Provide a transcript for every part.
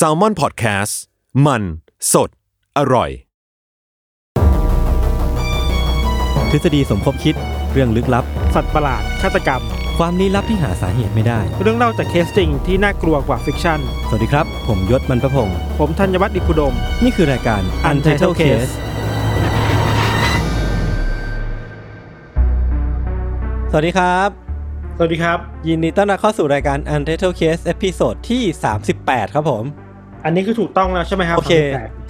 Salmon Podcast มันสดอร่อยทฤษฎีสมคบคิดเรื่องลึกลับสัตว์ประหลาดฆาตกรรมความลี้ลับที่หาสาเหตุไม่ได้เรื่องเล่าจากเคสจริงที่น่ากลัวกว่าฟิกชั่นสวัสดีครับผมยศมันประพงษ์ผมธัญวัฒน์อิพุดมนี่คือรายการ Untitled Caseสวัสดีครับสวัสดีครับยินดีต้อนรับเข้าสู่รายการ Untitled Case ตอนที่38ครับผมอันนี้คือถูกต้องแล้วใช่ไหมครับโอเค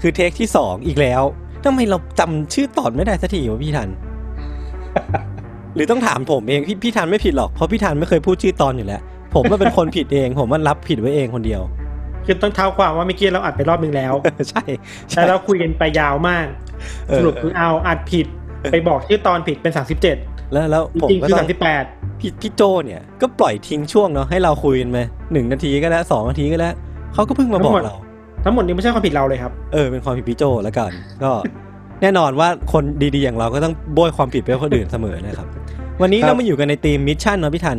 คือเทคที่2อีกแล้วทำไมเราจำชื่อตอนไม่ได้สักทีวะพี่ทัน หรือต้องถามผมเองพี่ทันไม่ผิดหรอกเพราะพี่ทันไม่เคยพูดชื่อตอนอยู่แล้วผมมันเป็นคนผิดเองผมมันรับผิดไว้เองคนเดียวคือต้องเท้าความว่าเมื่อกี้เราอัดไปรอบนึงแล้ว ใช่แต่เราคุยกันไปยาวมากสรุปคือเอาอัดผิดไปบอกชื่อตอนผิดเป็น37แล้วผมก็ตอน38พี่โจเนี่ยก็ปล่อยทิ้งช่วงเนาะให้เราคุยกันไป1นาทีก็แล้ว2นาทีก็แล้วเขาก็เพิ่งมาบอกเราทั้งหมดนี้ไม่ใช่ความผิดเราเลยครับเป็นความผิดพี่โจแล้วกันก็ แน่นอนว่าคนดีๆอย่างเราก็ต้องโบยความผิดไปให้คนอื่นเสมอนะครับวันนี้เรามาอยู่กันในทีมมิชชั่นเนาะพี่ทัน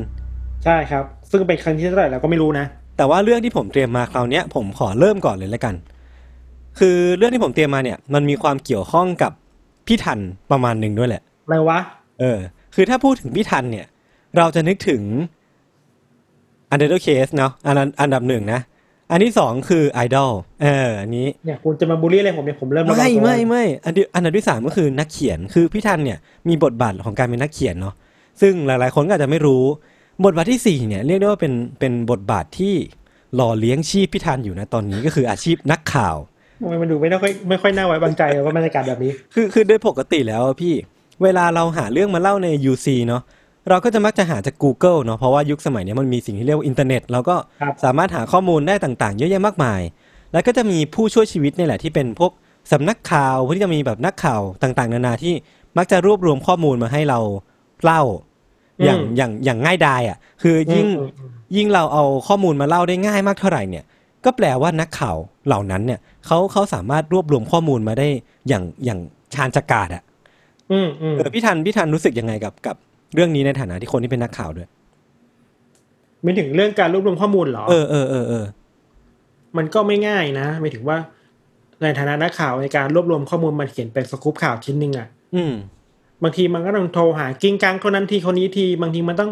ใช่ครับซึ่งเป็นครั้งที่เท่าไหร่เราก็ไม่รู้นะแต่ว่าเรื่องที่ผมเตรียมมาคราวนี้ผมขอเริ่มก่อนเลยแล้วกันคือเรื่องที่ผมเตรียมมาเนี่ยมันมีความเกี่ยวข้องกับพี่ทันประมาณนึงด้วยแหละอะไรวะคือถ้าพูดถึงพี่ทันเนี่ยเราจะนึกถึง Untitled Case เนาะอันดับหนึ่งนะอันที่สองคือ Idol อันนี้เนี่ยคุณจะมาบูลลี่อะไรผมเนี่ยผมเริ่มไม่อันดับที่สามก็คือนักเขียนคือพี่ทันเนี่ยมีบทบาทของการเป็นนักเขียนเนาะซึ่งหลายๆคนก็อาจจะไม่รู้บทบาทที่สี่เนี่ยเรียกได้ว่าเป็นบทบาทที่หล่อเลี้ยงชีพพี่ทันอยู่นะตอนนี้ก็คืออาชีพนักข่าวมันดูไม่ค่อยน่าไว้วางใจว่าบรรยากาศแบบนี้คือโดยปกติแล้วพี่เวลาเราหาเรื่องมาเล่าใน UC เนาะเราก็จะมักจะหาจาก Google เนาะเพราะว่ายุคสมัยนี้มันมีสิ่งที่เรียกว่าอินเทอร์เน็ตเราก็สามารถหาข้อมูลได้ต่างๆเยอะแยะมากมายแล้วก็จะมีผู้ช่วยชีวิตนี่แหละที่เป็นพวกสำนักข่าวที่จะมีแบบนักข่าวต่างๆนานาที่มักจะรวบรวมข้อมูลมาให้เราเล่าอย่างง่ายดายอ่ะคือยิ่งเราเอาข้อมูลมาเล่าได้ง่ายมากเท่าไหร่เนี่ยก็แปลว่านักข่าวเหล่านั้นเนี่ยเขาสามารถรวบรวมข้อมูลมาได้อย่างชาญฉกาจอ่ะพี่ทันรู้สึกยังไงกับเรื่องนี้ในฐานะที่คนที่เป็นนักข่าวด้วยไม่ถึงเรื่องการรวบรวมข้อมูลหรอมันก็ไม่ง่ายนะไม่ถึงว่าในฐานะนักข่าวในการรวบรวมข้อมูลมันเขียนเป็นสกู๊ปข่าวชิ้นนึงอ่ะบางทีมันก็ต้องโทรหากิ้งกังคนนั้นทีคนนี้ทีบางทีมันต้อง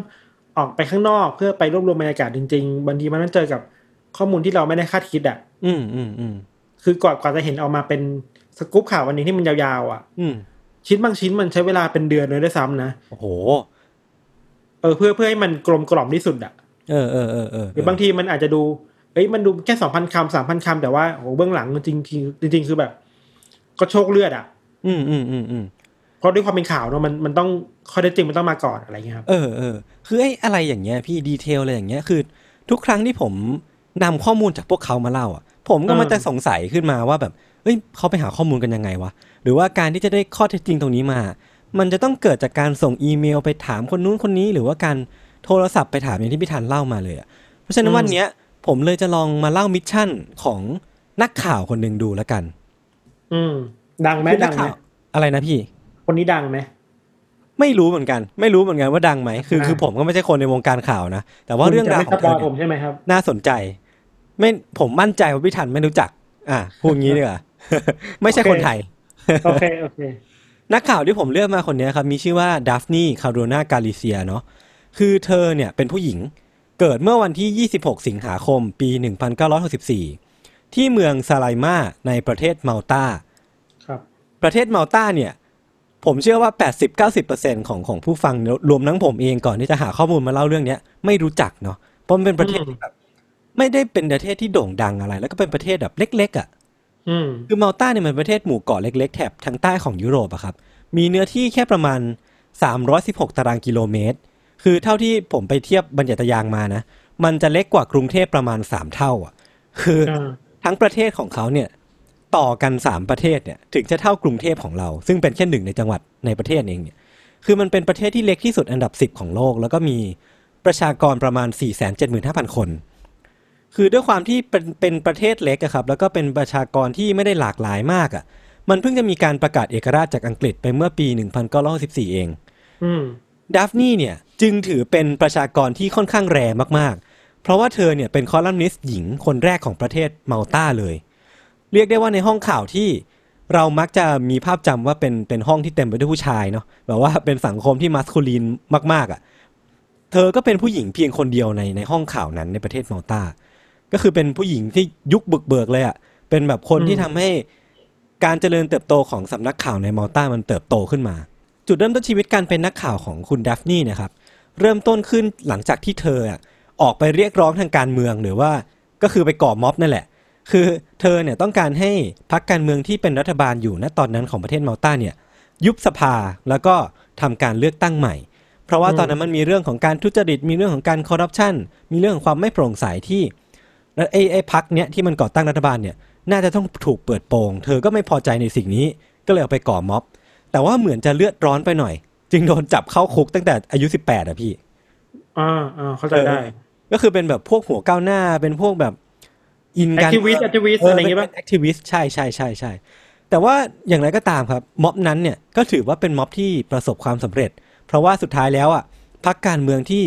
ออกไปข้างนอกเพื่อไปรวบรวมบรรยากาศจริงๆบางทีมันต้องเจอกับข้อมูลที่เราไม่ได้คาดคิดอ่ะคือกว่าจะเห็นออกมาเป็นสกู๊ปข่าววันนี้ที่มันยาวๆอ่ะชิ้นบางชิ้นมันใช้เวลาเป็นเดือนเลยด้วยซ้ำนะโอ้โหเพื่อให้มันกลมกล่อมที่สุดอ่ะหรือบางทีมันอาจจะดูมันดูแค่ 2,000 คำ 3,000 คำแต่ว่าโอ้โหเบื้องหลังจริงคือแบบก็โชกเลือดอ่ะเพราะด้วยความเป็นข่าวเนาะมันต้องข้อเท็จจริงมันต้องมาก่อนอะไรเงี้ยครับคืออะไรอย่างเงี้ยพี่ดีเทลอะไรอย่างเงี้ยคือทุกครั้งที่ผมนำข้อมูลจากพวกเขามาเล่าอ่ะผมก็มันจะสงสัยขึ้นมาว่าแบบเขาไปหาข้อมูลกันยังไงวะหรือว่าการที่จะได้ข้อเท็จจริงตรงนี้มามันจะต้องเกิดจากการส่งอีเมลไปถามคนนู้นคนนี้หรือว่าการโทรศัพท์ไปถามอย่างที่พี่ทันเล่ามาเลยอ่ะเพราะฉะนั้นวันนี้ผมเลยจะลองมาเล่ามิชชั่นของนักข่าวคนหนึ่งดูแล้วกันดังไหมดังไหมอะไรนะพี่คนนี้ดังไหมไม่รู้เหมือนกันว่าดังไหมคือผมก็ไม่ใช่คนในวงการข่าวนะแต่ว่าเรื่องราวของผมใช่ไหมครับน่าสนใจไม่ผมมั่นใจว่าพี่ทันไม่รู้จักพูดงี้ดีกว่าไม่ใช่คนไทยโอเคนักข่าวที่ผมเลือกมาคนนี้ครับมีชื่อว่า Daphne Caruana Galizia เนาะคือเธอเนี่ยเป็นผู้หญิงเกิดเมื่อวันที่26สิงหาคมปี1964ที่เมืองซาไลมาในประเทศมัลตาครับประเทศมัลตาเนี่ยผมเชื่อว่า 80-90% ของผู้ฟังรวมทั้งผมเองก่อนที่จะหาข้อมูลมาเล่าเรื่องนี้ไม่รู้จักเนาะเพราะมันเป็นประเทศแบบไม่ได้เป็นประเทศที่โด่งดังอะไรแล้วก็เป็นประเทศแบบเล็กๆอ่ะคือมัลตาเนี่ยมันประเทศหมู่เกาะเล็กๆแถบทางใต้ของยุโรปอะครับมีเนื้อที่แค่ประมาณ316ตารางกิโลเมตรคือเท่าที่ผมไปเทียบบรรยัตยางมานะมันจะเล็กกว่ากรุงเทพประมาณ3เท่าอ่ะคือทั้งประเทศของเขาเนี่ยต่อกัน3ประเทศเนี่ยถึงจะเท่ากรุงเทพของเราซึ่งเป็นแค่1ในจังหวัดในประเทศเองเนี่ยคือมันเป็นประเทศที่เล็กที่สุดอันดับ10ของโลกแล้วก็มีประชากรประมาณ 475,000 คนคือด้วยความที่เป็นประเทศเล็กอะครับแล้วก็เป็นประชากรที่ไม่ได้หลากหลายมากอะมันเพิ่งจะมีการประกาศเอกราชจากอังกฤษไปเมื่อปี1914เองดัฟนี่เนี่ยจึงถือเป็นประชากรที่ค่อนข้างแรมาก เพราะว่าเธอเนี่ยเป็นคอลัมนิสต์หญิงคนแรกของประเทศมัลตาเลยเรียกได้ว่าในห้องข่าวที่เรามักจะมีภาพจำว่าเป็นห้องที่เต็มไปด้วยผู้ชายเนาะแบบว่าเป็นสังคมที่มัสคูลีนมากๆอ่ะเธอก็เป็นผู้หญิงเพียงคนเดียวในห้องข่าวนั้นในประเทศมัลตาก็คือเป็นผู้หญิงที่ยุคบุกเบิกเลยอ่ะเป็นแบบคนที่ทำให้การเจริญเติบโตของสำนักข่าวในมัลตามันเติบโตขึ้นมาจุดเริ่มต้นชีวิตการเป็นนักข่าวของคุณดัฟนี่นะครับเริ่มต้นขึ้นหลังจากที่เธอออกไปเรียกร้องทางการเมืองหรือว่าก็คือไปก่อม็อบนั่นแหละคือเธอเนี่ยต้องการให้พรรคการเมืองที่เป็นรัฐบาลอยู่ณตอนนั้นของประเทศมัลตาเนี่ยยุบสภาแล้วก็ทำการเลือกตั้งใหม่เพราะว่าตอนนั้นมันมีเรื่องของการทุจริตมีเรื่องของการคอร์รัปชันมีเรื่องของความไม่โปร่งใสที่ไอ้พรรคเนี้ยที่มันก่อตั้งรัฐบาลเนี่ยน่าจะต้องถูกเปิดโปงเธอก็ไม่พอใจในสิ่งนี้ก็เลยเอาไปก่อม็อบแต่ว่าเหมือนจะเลือดร้อนไปหน่อยจึงโดนจับเข้าคุกตั้งแต่อายุ18อ่ะพี่เข้าใจได้ก็คือเป็นแบบพวกหัวก้าวหน้าเป็นพวกแบบอินกันแอคทิวิสต์อะไรอย่างเงี้ยป่ะแอคทิวิสต์ใช่แต่ว่าอย่างไรก็ตามครับม็อบนั้นเนี่ยก็ถือว่าเป็นม็อบที่ประสบความสำเร็จเพราะว่าสุดท้ายแล้วอ่ะพรรคการเมืองที่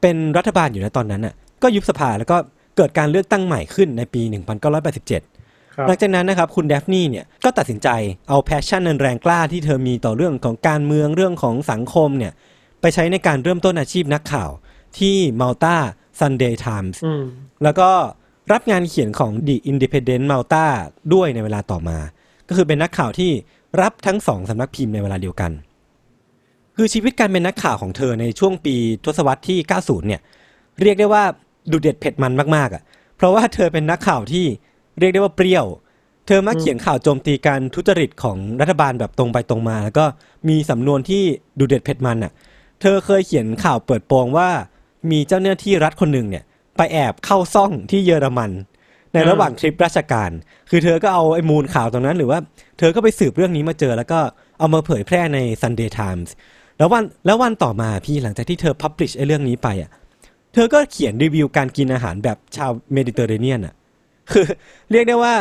เป็นรัฐบาลอยู่ในตอนนั้นน่ะก็ยุบสภาแล้วก็เกิดการเลือกตั้งใหม่ขึ้นในปี1987หลังจากนั้นนะครับคุณแดฟนี่เนี่ยก็ตัดสินใจเอาแพชชั่นแรงกล้าที่เธอมีต่อเรื่องของการเมืองเรื่องของสังคมเนี่ยไปใช้ในการเริ่มต้นอาชีพนักข่าวที่ Malta Sunday Times แล้วก็รับงานเขียนของ The Independent Malta ด้วยในเวลาต่อมาก็คือเป็นนักข่าวที่รับทั้ง2สำนักพิมพ์ในเวลาเดียวกันคือชีวิตการเป็นนักข่าวของเธอในช่วงปีทศวรรษที่90เนี่ยเรียกได้ว่าดุเด็ดเผ็ดมันมากๆอ่ะเพราะว่าเธอเป็นนักข่าวที่เรียกได้ว่าเปรี้ยวเธอมักเขียนข่าวโจมตีการทุจริตของรัฐบาลแบบตรงไปตรงมาแล้วก็มีสำนวนที่ดูเด็ดเผ็ดมันน่ะเธอเคยเขียนข่าวเปิดโปงว่ามีเจ้าหน้าที่รัฐคนหนึ่งเนี่ยไปแอบเข้าซ่องที่เยอรมันในระหว่างทริปราชการคือเธอก็เอาไอ้มูลข่าวตรงนั้นหรือว่าเธอก็ไปสืบเรื่องนี้มาเจอแล้วก็เอามาเผยแพร่ใน Sunday Times แล้ววันต่อมาพี่หลังจากที่เธอพับลิชไอ้เรื่องนี้ไปอ่ะเธอก็เขียนรีวิวการกินอาหารแบบชาวเมดิเตอร์เรเนียนน่ะคือเรียกได้ว่า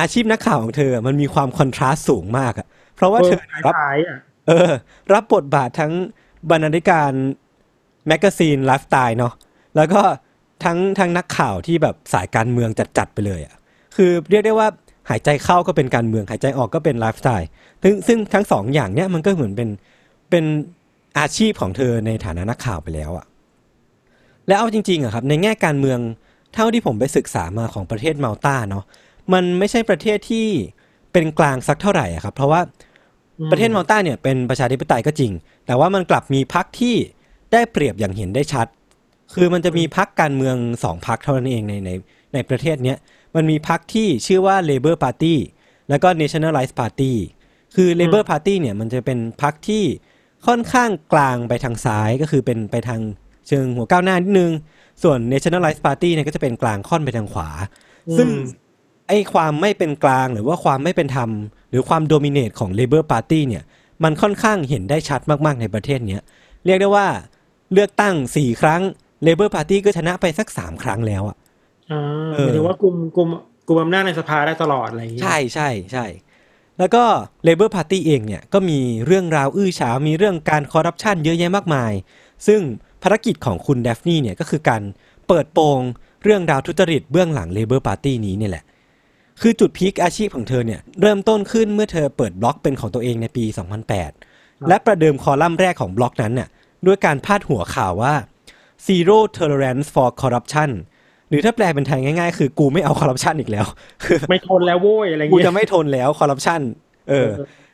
อาชีพนักข่าวของเธอมันมีความคอนทราสต์สูงมากอ่ะเพราะว่าเธอรับบทบาททั้งบรรณาธิการแมกกาซีนไลฟ์สไตล์เนาะแล้วก็ทั้งนักข่าวที่แบบสายการเมืองจัดไปเลยอ่ะคือเรียกได้ว่าหายใจเข้าก็เป็นการเมืองหายใจออกก็เป็นไลฟ์สไตล์ซึ่งทั้งสองอย่างเนี้ยมันก็เหมือนเป็นอาชีพของเธอในฐานะนักข่าวไปแล้วอ่ะแล้วเอาจริงๆอ่ะครับในแง่การเมืองเท่าที่ผมไปศึกษามาของประเทศมัลตาเนาะมันไม่ใช่ประเทศที่เป็นกลางสักเท่าไหร่ครับเพราะว่าประเทศมัลตาเนี่ยเป็นประชาธิปไตยก็จริงแต่ว่ามันกลับมีพรรคที่ได้เปรียบอย่างเห็นได้ชัดคือมันจะมีพรรคการเมือง2พรรคเท่านั้นเองในประเทศเนี้ยมันมีพรรคที่ชื่อว่า Labour Party แล้วก็ Nationalist Party คือ Labour Party เนี่ยมันจะเป็นพรรคที่ค่อนข้างกลางไปทางซ้ายก็คือเป็นไปทางเชิงหัวก้าวหน้านิดนึงส่วน Nationalist Party เนี่ยก็จะเป็นกลางค่อนไปทางขวาซึ่งไอ้ความไม่เป็นกลางหรือว่าความไม่เป็นธรรมหรือความโดมิเนตของ Labour Party เนี่ยมันค่อนข้างเห็นได้ชัดมากๆในประเทศเนี้ยเรียกได้ว่าเลือกตั้ง4ครั้ง Labour Party ก็ชนะไปสัก3ครั้งแล้วอ่ะหมายถึงว่ากลุ่มอำนาจในสภาได้ตลอดอะไรอย่างเงี้ยใช่แล้วก็ Labour Party เองเนี่ยก็มีเรื่องราวอื้อฉาวมีเรื่องการคอร์รัปชันเยอะแยะมากมายซึ่งภารกิจของคุณแดฟนี่เนี่ยก็คือการเปิดโปงเรื่องราวทุจริตเบื้องหลัง Labour Party นี้เนี่ยแหละคือจุดพีคอาชีพของเธอเนี่ยเริ่มต้นขึ้นเมื่อเธอเปิดบล็อกเป็นของตัวเองในปี 2008 และประเดิมคอลัมน์แรกของบล็อกนั้นน่ะด้วยการพาดหัวข่าวว่า Zero Tolerance for Corruption หรือถ้าแปลเป็นไทยง่ายๆคือกูไม่เอาคอร์รัปชันอีกแล้วไม่ทนแล้วโว้ยอะไรเงี้ยกูจะไม่ทนแล้วคอร์รัปชัน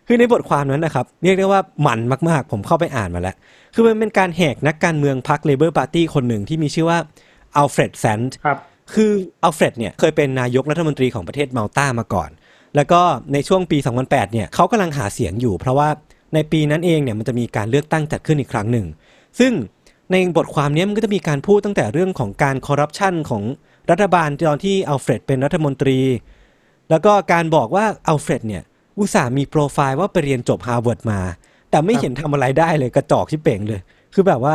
คือในบทความนั้นนะครับเรียกได้ว่ามันมากๆผมเข้าไปอ่านมาแล้วคือมันเป็นการแหกนักการเมืองพรรค Labour Party คนหนึ่งที่มีชื่อว่าอัลเฟรดแซนด์คืออัลเฟรดเนี่ยเคยเป็นนายกรัฐมนตรีของประเทศมัลตามาก่อนแล้วก็ในช่วงปี2008เนี่ยเขากำลังหาเสียงอยู่เพราะว่าในปีนั้นเองเนี่ยมันจะมีการเลือกตั้งจัดขึ้นอีกครั้งหนึ่งซึ่งในบทความนี้มันก็จะมีการพูดตั้งแต่เรื่องของการคอร์รัปชันของรัฐบาลตอนที่อัลเฟรดเป็นรัฐมนตรีแล้วก็การบอกว่าอัลเฟรดเนี่ยอุตส่าห์มีโปรไฟล์ว่าไปเรียนจบฮาร์วาร์ดมาแต่ไม่เห็นทำอะไรได้เลยกระจอกชิบเป่งเลยคือแบบว่า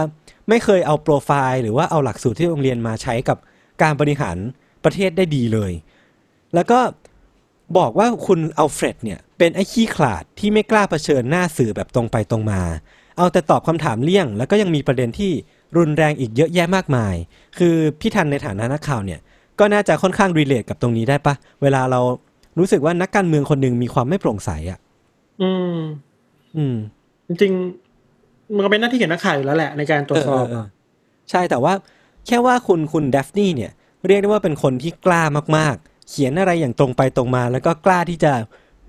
ไม่เคยเอาโปรไฟล์หรือว่าเอาหลักสูตรที่โรงเรียนมาใช้กับการบริหารประเทศได้ดีเลยแล้วก็บอกว่าคุณอัลเฟรดเนี่ยเป็นไอ้ขี้ขลาดที่ไม่กล้าเผชิญหน้าสื่อแบบตรงไปตรงมาเอาแต่ตอบคำถามเลี่ยงแล้วก็ยังมีประเด็นที่ รุนแรงอีกเยอะแยะมากมายคือพี่ทันในฐานะนักข่าวเนี่ยก็น่าจะค่อนข้างรีเลทกับตรงนี้ได้ปะเวลาเรารู้สึกว่านักการเมืองคนนึงมีความไม่โปร่งใสอ่ะจริงๆมันก็เป็นหน้าที่ของนักข่าวอยู่แล้วแหละในการตรวจสอบใช่แต่ว่าแค่ว่าคุณดัฟนี่เนี่ยเรียกได้ว่าเป็นคนที่กล้ามากๆเขียนอะไรอย่างตรงไปตรงมาแล้วก็กล้าที่จะ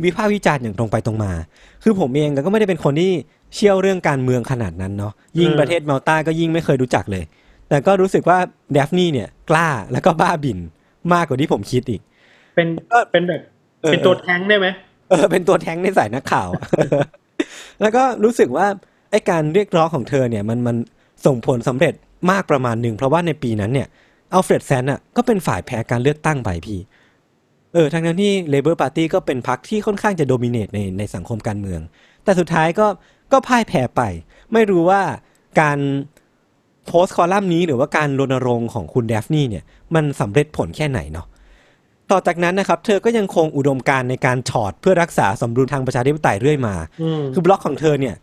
วิพากษ์วิจารณ์อย่างตรงไปตรงมาคือผมเองก็ไม่ได้เป็นคนที่เชี่ยวเรื่องการเมืองขนาดนั้นเนาะยิ่งประเทศมัลตาก็ยิ่งไม่เคยรู้จักเลยแต่ก็รู้สึกว่าดัฟนี่เนี่ยกล้าแล้วก็บ้าบิ่นมากกว่าที่ผมคิดอีกเป็นแบบเป็นตัวแท้งได้ไหมเป็นตัวแท้งในสายนักข่าว แล้วก็รู้สึกว่าไอ้การเรียกร้องของเธอเนี่ยมันส่งผลสำเร็จมากประมาณนึงเพราะว่าในปีนั้นเนี่ยอัลเฟรดแซนน่ะก็เป็นฝ่ายแพ้การเลือกตั้งไปพี่ทั้งที่ Labour Party ก็เป็นพรรคที่ค่อนข้างจะโดมิเนตในสังคมการเมืองแต่สุดท้ายก็พ่ายแพ้ไปไม่รู้ว่าการโพสต์คอลัมน์นี้หรือว่าการรณรงค์ของคุณแดฟนี่เนี่ยมันสำเร็จผลแค่ไหนเนาะต่อจากนั้นนะครับเธอก็ยังคงอุดมการในการฉอดเพื่อรักษาสมดุลทางประชาธิปไตยเรื่อยมาคือบล็อกของเธอเนี่ย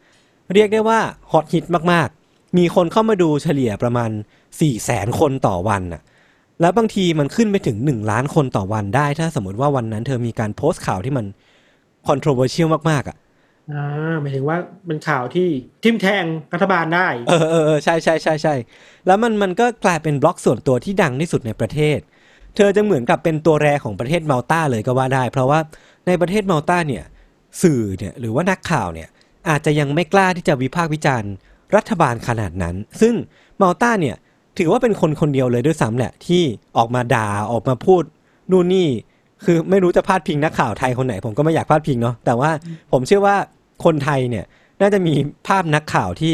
เรียกได้ว่าฮอตฮิตมากๆมีคนเข้ามาดูเฉลี่ยประมาณ 400,000 คนต่อวันน่ะแล้วบางทีมันขึ้นไปถึง 1 ล้านคนต่อวันได้ถ้าสมมติว่าวันนั้นเธอมีการโพสต์ข่าวที่มัน controversial มากๆอ่ะหมายถึงว่าเป็นข่าวที่ทิ่มแทงรัฐบาลได้ใช่ๆๆๆแล้วมันก็กลายเป็นบล็อกส่วนตัวที่ดังที่สุดในประเทศเธอจะเหมือนกับเป็นตัวแรของประเทศมัลตาเลยก็ว่าได้เพราะว่าในประเทศมัลตาเนี่ยสื่อเนี่ยหรือว่านักข่าวเนี่ยอาจจะยังไม่กล้าที่จะวิพากษ์วิจารณ์รัฐบาลขนาดนั้นซึ่งมัลตาเนี่ยถือว่าเป็นคนเดียวเลยด้วยซ้ำแหละที่ออกมาด่าออกมาพูดนู่นนี่คือไม่รู้จะพาดพิงนักข่าวไทยคนไหนผมก็ไม่อยากพาดพิงเนาะแต่ว่าผมเชื่อว่าคนไทยเนี่ยน่าจะมีภาพนักข่าวที่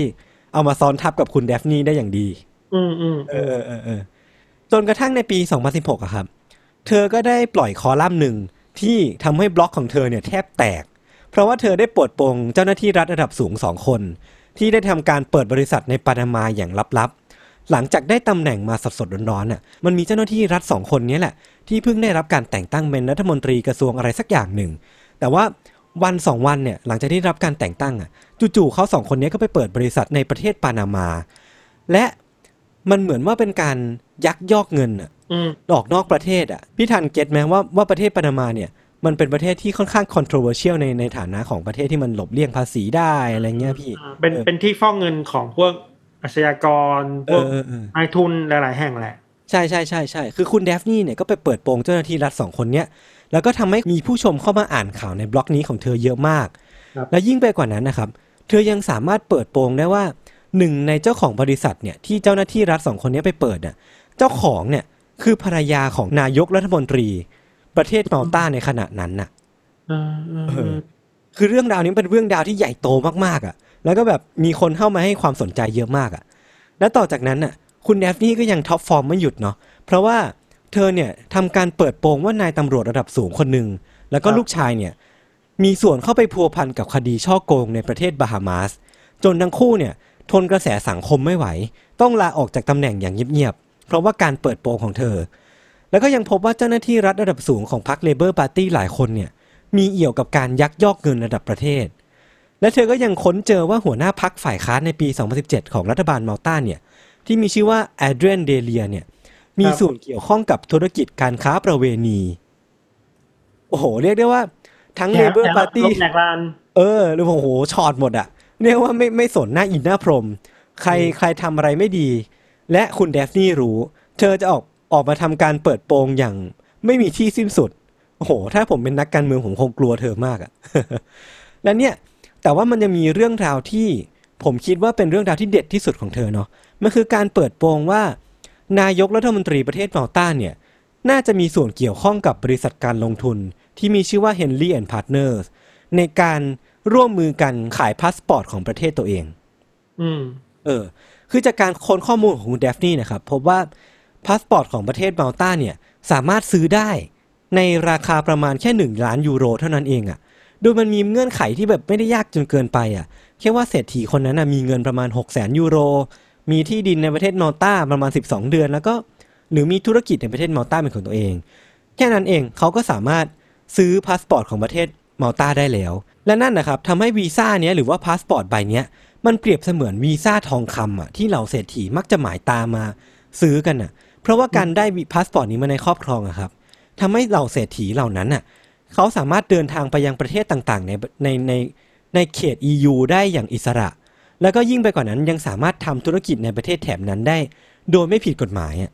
เอามาซ้อนทับกับคุณแดฟนี่ได้อย่างดีจนกระทั่งในปี2016อะครับเธอก็ได้ปล่อยคอลัมน์หนึ่งที่ทำให้บล็อกของเธอเนี่ยแทบแตกเพราะว่าเธอได้ปลดปลงเจ้าหน้าที่รัฐระดับสูง2คนที่ได้ทำการเปิดบริษัทในปานามาอย่างลับๆหลังจากได้ตำแหน่งมาสดๆร้อนๆน่ะมันมีเจ้าหน้าที่รัฐ2คนนี้แหละที่เพิ่งได้รับการแต่งตั้งเป็นรัฐมนตรีกระทรวงอะไรสักอย่างหนึ่งแต่ว่าวัน2วันเนี่ยหลังจากที่รับการแต่งตั้งอ่ะจู่ๆเขา2คนนี้ก็ไปเปิดบริษัทในประเทศปานามาและมันเหมือนว่าเป็นการยักยอกเงินอ่ะออกนอกประเทศอ่ะพี่ทันเก็ตไหมว่าประเทศปานามาเนี่ยมันเป็นประเทศที่ค่อนข้าง controversial ในฐานะของประเทศที่มันหลบเลี่ยงภาษีได้อะไรเงี้ยพี่เป็นที่ฟอกเงินของพวกอาชญากรพวกนายทุนหลายๆแห่งแหละใช่ๆๆๆคือคุณแดฟนี่เนี่ยก็ไปเปิดโปงเจ้าหน้าที่รัฐ2คนเนี้ยแล้วก็ทำให้มีผู้ชมเข้ามาอ่านข่าวในบล็อกนี้ของเธอเยอะมากและยิ่งไปกว่านั้นนะครับเธอยังสามารถเปิดโปงได้ว่าหนึ่งในเจ้าของบริษัทเนี่ยที่เจ้าหน้าที่รัฐ2คนนี้ไปเปิดน่ะเจ้าของเนี่ยคือภรรยาของนายกรัฐมนตรีประเทศมัลตาในขณะนั้นน่ะคือเรื่องราวนี้เป็นเรื่องราวที่ใหญ่โตมากๆอ่ะแล้วก็แบบมีคนเข้ามาให้ความสนใจเยอะมากอ่ะและต่อจากนั้นน่ะคุณแดฟนี่ก็ยังท็อปฟอร์มไม่หยุดเนาะเพราะว่าเธอเนี่ยทำการเปิดโปงว่านายตำรวจระดับสูงคนหนึ่งแล้วก็ลูกชายเนี่ยมีส่วนเข้าไปพัวพันกับคดีฉ้อโกงในประเทศบาฮามาสจนทั้งคู่เนี่ยทนกระแสสังคมไม่ไหวต้องลาออกจากตำแหน่งอย่างเงียบๆเพราะว่าการเปิดโปงของเธอแล้วก็ยังพบว่าเจ้าหน้าที่รัฐระดับสูงของพรรค Labour Party หลายคนเนี่ยมีเอี่ยวกับการยักยอกเงินระดับประเทศและเธอก็ยังค้นเจอว่าหัวหน้าพรรคฝ่ายค้านในปี2017ของรัฐบาลมัลตาเนี่ยที่มีชื่อว่าแอดเดรียนเดเลียเนี่ยมีส่วนเกี่ยวข้องกับธุรกิจการค้าประเวณีโอ้โหเรียกได้ว่าทั้ง Labour Party หรือโหช็อตหมดอ่ะเรียกว่าไม่สนหน้าอินหน้าพรมใครทำอะไรไม่ดีและคุณแดฟนี่รู้เธอจะออกมาทำการเปิดโปงอย่างไม่มีที่สิ้นสุดโอ้โหถ้าผมเป็นนักการเมืองผมคงกลัวเธอมากอ่ะ และเนี่ยแต่ว่ามันจะมีเรื่องราวที่ผมคิดว่าเป็นเรื่องราวที่เด็ดที่สุดของเธอเนาะมันคือการเปิดโปงว่านายกรัฐมนตรีประเทศมัลตาเนี่ยน่าจะมีส่วนเกี่ยวข้องกับบริษัทการลงทุนที่มีชื่อว่า Henley Partners ในการร่วมมือกันขายพาสปอร์ตของประเทศตัวเองคือจากการค้นข้อมูลของคุณแดฟนี่นะครับพบว่าพาสปอร์ตของประเทศมัลตาเนี่ยสามารถซื้อได้ในราคาประมาณแค่1 ล้านยูโรเท่านั้นเองอ่ะโดยมันมีเงื่อนไขที่แบบไม่ได้ยากจนเกินไปอ่ะแค่ว่าเศรษฐีคนนั้นมีเงินประมาณ 600,000 ยูโรมีที่ดินในประเทศมัลตาประมาณ12เดือนแล้วก็หรือมีธุรกิจในประเทศมัลตาเป็นของตัวเองแค่นั้นเองเขาก็สามารถซื้อพาสปอร์ตของประเทศมัลตาได้แล้วและนั่นนะครับทำให้วีซ่าเนี้ยหรือว่าพาสปอร์ตใบเนี้ย มันเปรียบเสมือนวีซ่าทองคำอ่ะที่เหล่าเศรษฐีมักจะหมายตามาซื้อกันอ่ะเพราะว่าการได้พาสปอร์ตนี้มาในครอบครองอ่ะครับทำให้เหล่าเศรษฐีเหล่านั้นอ่ะเขาสามารถเดินทางไปยังประเทศต่างๆในเขต EU ได้อย่างอิสระแล้วก็ยิ่งไปกว่านั้นยังสามารถทำธุรกิจในประเทศแถบนั้นได้โดยไม่ผิดกฎหมายอ่ะ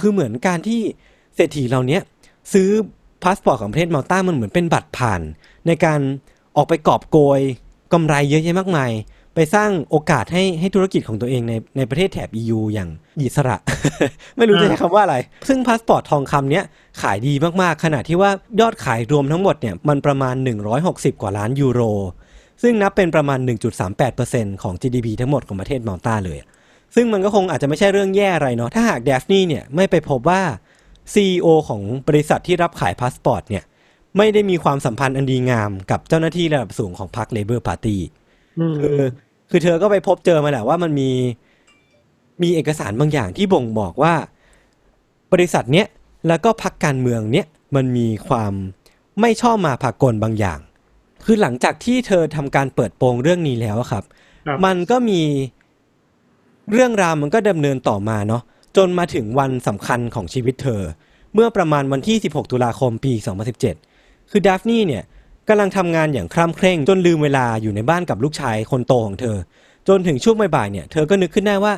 คือเหมือนการที่เศรษฐีเหล่านี้ซื้อพาสปอร์ตของประเทศมัลต้ามันเหมือนเป็นบัตรผ่านในการออกไปกอบโกยกำไรเยอะแยะมากมายไปสร้างโอกาสให้ธุรกิจของตัวเองในประเทศแถบ EU อย่างอิสระ ไม่รู้จะใช้คำว่าอะไรซึ่งพาสปอร์ตทองคำเนี้ยขายดีมากๆขณะที่ว่ายอดขายรวมทั้งหมดเนี่ยมันประมาณ160กว่าล้านยูโรซึ่งนับเป็นประมาณ 1.38% ของ GDP ทั้งหมดของประเทศมัลต้าเลยซึ่งมันก็คงอาจจะไม่ใช่เรื่องแย่อะไรเนาะถ้าหากแดฟนี่เนี่ยไม่ไปพบว่า CEO ของบริษัทที่รับขายพาสปอร์ตเนี่ยไม่ได้มีความสัมพันธ์อันดีงามกับเจ้าหน้าที่ระดับสูงของพรรค Labour Party คือเธอก็ไปพบเจอมาแหละว่ามันมีเอกสารบางอย่างที่บ่งบอกว่าบริษัทเนี้ยแล้วก็พรรคการเมืองเนี้ยมันมีความไม่ชอบมาพากลบางอย่างคือหลังจากที่เธอทำการเปิดโปงเรื่องนี้แล้วครับมันก็มีเรื่องราวมันก็ดำเนินต่อมาเนาะจนมาถึงวันสำคัญของชีวิตเธอเมื่อประมาณวันที่16ตุลาคมปี2017คือดัฟนี่เนี่ยกำลังทำงานอย่างคร่ำเคร่งจนลืมเวลาอยู่ในบ้านกับลูกชายคนโตของเธอจนถึงช่วงบ่ายๆเนี่ยเธอก็นึกขึ้นได้ว่า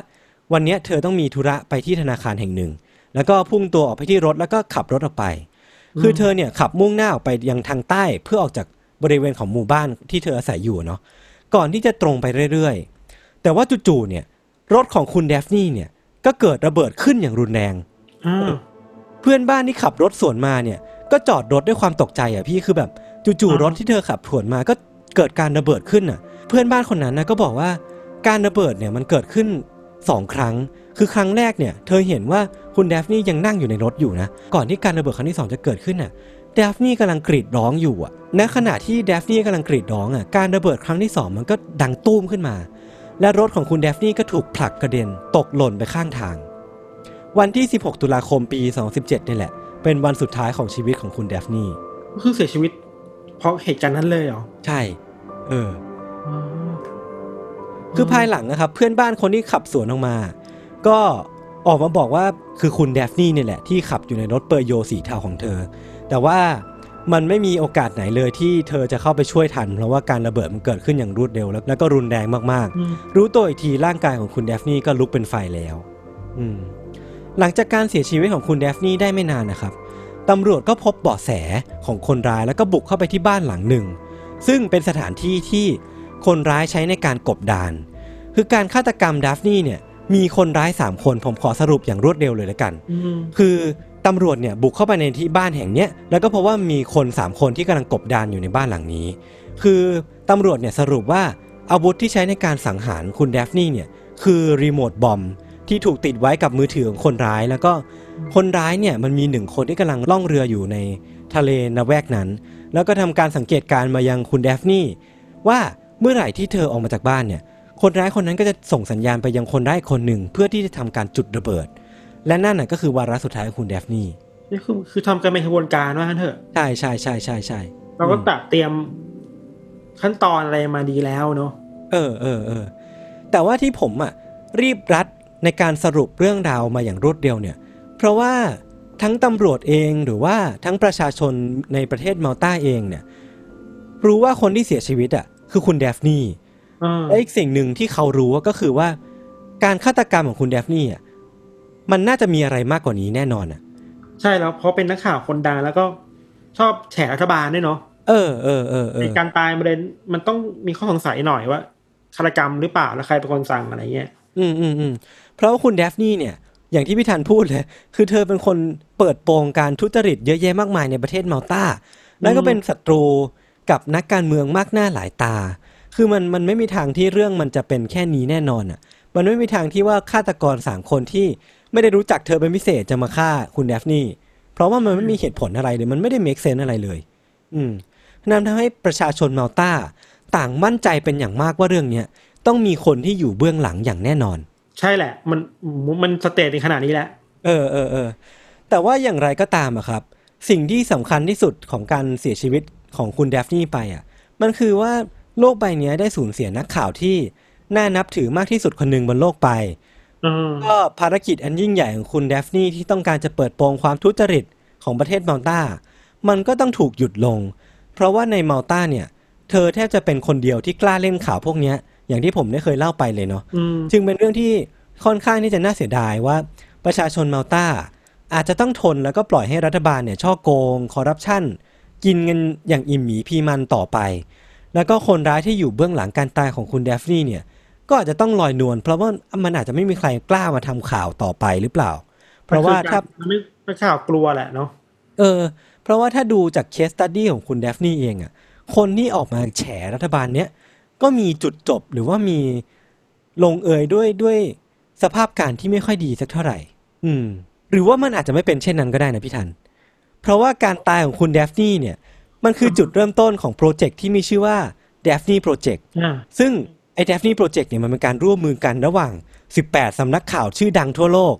วันนี้เธอต้องมีธุระไปที่ธนาคารแห่งหนึ่งแล้วก็พุ่งตัวออกไปที่รถแล้วก็ขับรถออกไปคือเธอเนี่ยขับมุ่งหน้าออกไปยังทางใต้เพื่อออกจากบริเวณของหมู่บ้านที่เธออาศัยอยู่เนาะก่อนที่จะตรงไปเรื่อยๆแต่ว่าจู่ๆเนี่ยรถของคุณเดฟนี่เนี่ยก็เกิดระเบิดขึ้นอย่างรุนแรงเพื่อนบ้านที่ขับรถสวนมาเนี่ยก็จอดรถด้วยความตกใจอ่ะพี่คือแบบจู่ๆรถที่เธอขับสวนมาก็เกิดการระเบิดขึ้นอ่ะเพื่อนบ้านคนนั้นนะก็บอกว่าการระเบิดเนี่ยมันเกิดขึ้น2ครั้งคือครั้งแรกเนี่ยเธอเห็นว่าคุณเดฟนี่ยังนั่งอยู่ในรถอยู่นะก่อนที่การระเบิดครั้งที่2จะเกิดขึ้นน่ะเดฟนี่กำลังกรีดร้องอยู่อ่ะณขณะที่เดฟนี่กำลังกรีดร้องอ่ะการระเบิดครั้งที่2มันก็ดังตูมขึ้นมาและรถของคุณเดฟนี่ก็ถูกผลักกระเด็นตกหล่นไปข้างทางวันที่16ตุลาคมปี2017นี่แหละเป็นวันสุดท้ายของชีวิตของคุณเดฟนี่ก็คือเสียชีวิตเพราะเหตุการณ์นั้นเลยเหรอใช่คือภายหลังนะครับเพื่อนบ้านคนที่ขับสวนออกมาก็ออกมาบอกว่าคือคุณเดฟนี่นี่แหละที่ขับอยู่ในรถเปอร์โยสีเทาของเธอแต่ว่ามันไม่มีโอกาสไหนเลยที่เธอจะเข้าไปช่วยทันเพราะว่าการระเบิดมันเกิดขึ้นอย่างรวดเร็วแล้วก็รุนแรงมากๆรู้ตัวอีกทีร่างกายของคุณเดฟนี่ก็ลุกเป็นไฟแล้วหลังจากการเสียชีวิตของคุณเดฟนี่ได้ไม่นานนะครับตำรวจก็พบเบาะแสของคนร้ายแล้วก็บุกเข้าไปที่บ้านหลังหนึ่งซึ่งเป็นสถานที่ที่คนร้ายใช้ในการกบดานคือการฆาตกรรมดัฟนี่เนี่ยมีคนร้าย3คนผมขอสรุปอย่างรวดเร็วเลยละกันคือตำรวจเนี่ยบุกเข้าไปในที่บ้านแห่งเนี้ยแล้วก็พบว่ามีคน3คนที่กำลังกบดานอยู่ในบ้านหลังนี้คือตำรวจเนี่ยสรุปว่าอาวุธที่ใช้ในการสังหารคุณดัฟนี่เนี่ยคือรีโมทบอมที่ถูกติดไว้กับมือถือของคนร้ายแล้วก็คนร้ายเนี่ยมันมี1คนที่กำลังล่องเรืออยู่ในทะเลนาแวกนั้นแล้วก็ทำการสังเกตการมายังคุณเดฟนี่ว่าเมื่อไหร่ที่เธอออกมาจากบ้านเนี่ยคนร้ายคนนั้นก็จะส่งสัญญาณไปยังคนร้ายคนหนึ่งเพื่อที่จะทำการจุดระเบิดและนั่นน่ะก็คือวาระสุดท้ายของคุณเดฟนี่นี่คือทำกันเป็นขบวนการว่าเถอะใช่ใช่ใช่ใช่ใช่เราก็ตัดเตรียมขั้นตอนอะไรมาดีแล้วเนาะแต่ว่าที่ผมอ่ะรีบรัดในการสรุปเรื่องราวมาอย่างรวดเร็วเนี่ยเพราะว่าทั้งตำรวจเองหรือว่าทั้งประชาชนในประเทศมัลต้าเองเนี่ยรู้ว่าคนที่เสียชีวิตอ่ะคือคุณเดฟนี่และอีกสิ่งหนึ่งที่เขารู้ก็คือว่าการฆาตกรรมของคุณเดฟนี่อ่ะมันน่าจะมีอะไรมากกว่านี้แน่นอนอ่ะใช่แล้วเพราะเป็นนักข่าวคนดังแล้วก็ชอบแฉรัฐบาลด้วยเนาะการตายมันต้องมีข้อสงสัยหน่อยว่าฆาตกรรมหรือเปล่าแล้วใครเป็นคนสั่งอะไรเงี้ยเพราะว่าคุณเดฟนี่เนี่ยอย่างที่พี่ธันพูดเลยคือเธอเป็นคนเปิดโปงการทุจริตเยอะแยะมากมายในประเทศมัลต้าแล้วก็เป็นศัตรูกับนักการเมืองมากหน้าหลายตาคือมันไม่มีทางที่เรื่องมันจะเป็นแค่นี้แน่นอนอ่ะมันไม่มีทางที่ว่าฆาตกร3คนที่ไม่ได้รู้จักเธอเป็นพิเศษจะมาฆ่าคุณเดฟนี่เพราะว่ามันไม่มีเหตุผลอะไรเลยมันไม่ได้เมคเซนส์อะไรเลยนั่นทำให้ประชาชนมัลต้าต่างมั่นใจเป็นอย่างมากว่าเรื่องนี้ต้องมีคนที่อยู่เบื้องหลังอย่างแน่นอนใช่แหละมันสเตจในขนาดนี้แหละแต่ว่าอย่างไรก็ตามอะครับสิ่งที่สำคัญที่สุดของการเสียชีวิตของคุณเดฟนี่ไปอะมันคือว่า โลกใบนี้ได้สูญเสียนักข่าวที่น่านับถือมากที่สุดคนหนึ่งบนโลกไปก็ภารกิจอันยิ่งใหญ่ของคุณแดฟนี่ที่ต้องการจะเปิดโปงความทุจริตของประเทศมัลตามันก็ต้องถูกหยุดลงเพราะว่าในมัลตาเนี่ยเธอแทบจะเป็นคนเดียวที่กล้าเล่นข่าวพวกนี้อย่างที่ผมได้เคยเล่าไปเลยเนาะจึงเป็นเรื่องที่ค่อนข้างที่จะน่าเสียดายว่าประชาชนมัลตาอาจจะต้องทนแล้วก็ปล่อยให้รัฐบาลเนี่ยช่อโกงคอร์รัปชันกินเงินอย่างอิ่มหมีพีมันต่อไปแล้วก็คนร้ายที่อยู่เบื้องหลังการตายของคุณเดฟนี่เนี่ยก็อาจจะต้องลอยนวลเพราะว่ามันอาจจะไม่มีใครกล้ามาทำข่าวต่อไปหรือเปล่าเพราะว่าถ้าไม่ข่าวกลัวแหละเนาะเพราะว่าถ้าดูจากเคสสตั๊ดดี้ของคุณเดฟนี่เองอ่ะคนที่ออกมาแฉรัฐบาลเนี้ยก็มีจุดจบหรือว่ามีลงเอยด้วยสภาพการที่ไม่ค่อยดีสักเท่าไหร่หรือว่ามันอาจจะไม่เป็นเช่นนั้นก็ได้นะพี่ทันเพราะว่าการตายของคุณเดฟนี่เนี่ยมันคือจุดเริ่มต้นของโปรเจกต์ที่มีชื่อว่า Daphne Project ซึ่งไอ้ Daphne Project เนี่ยมันเป็นการร่วมมือกันระหว่าง18สำนักข่าวชื่อดังทั่วโลก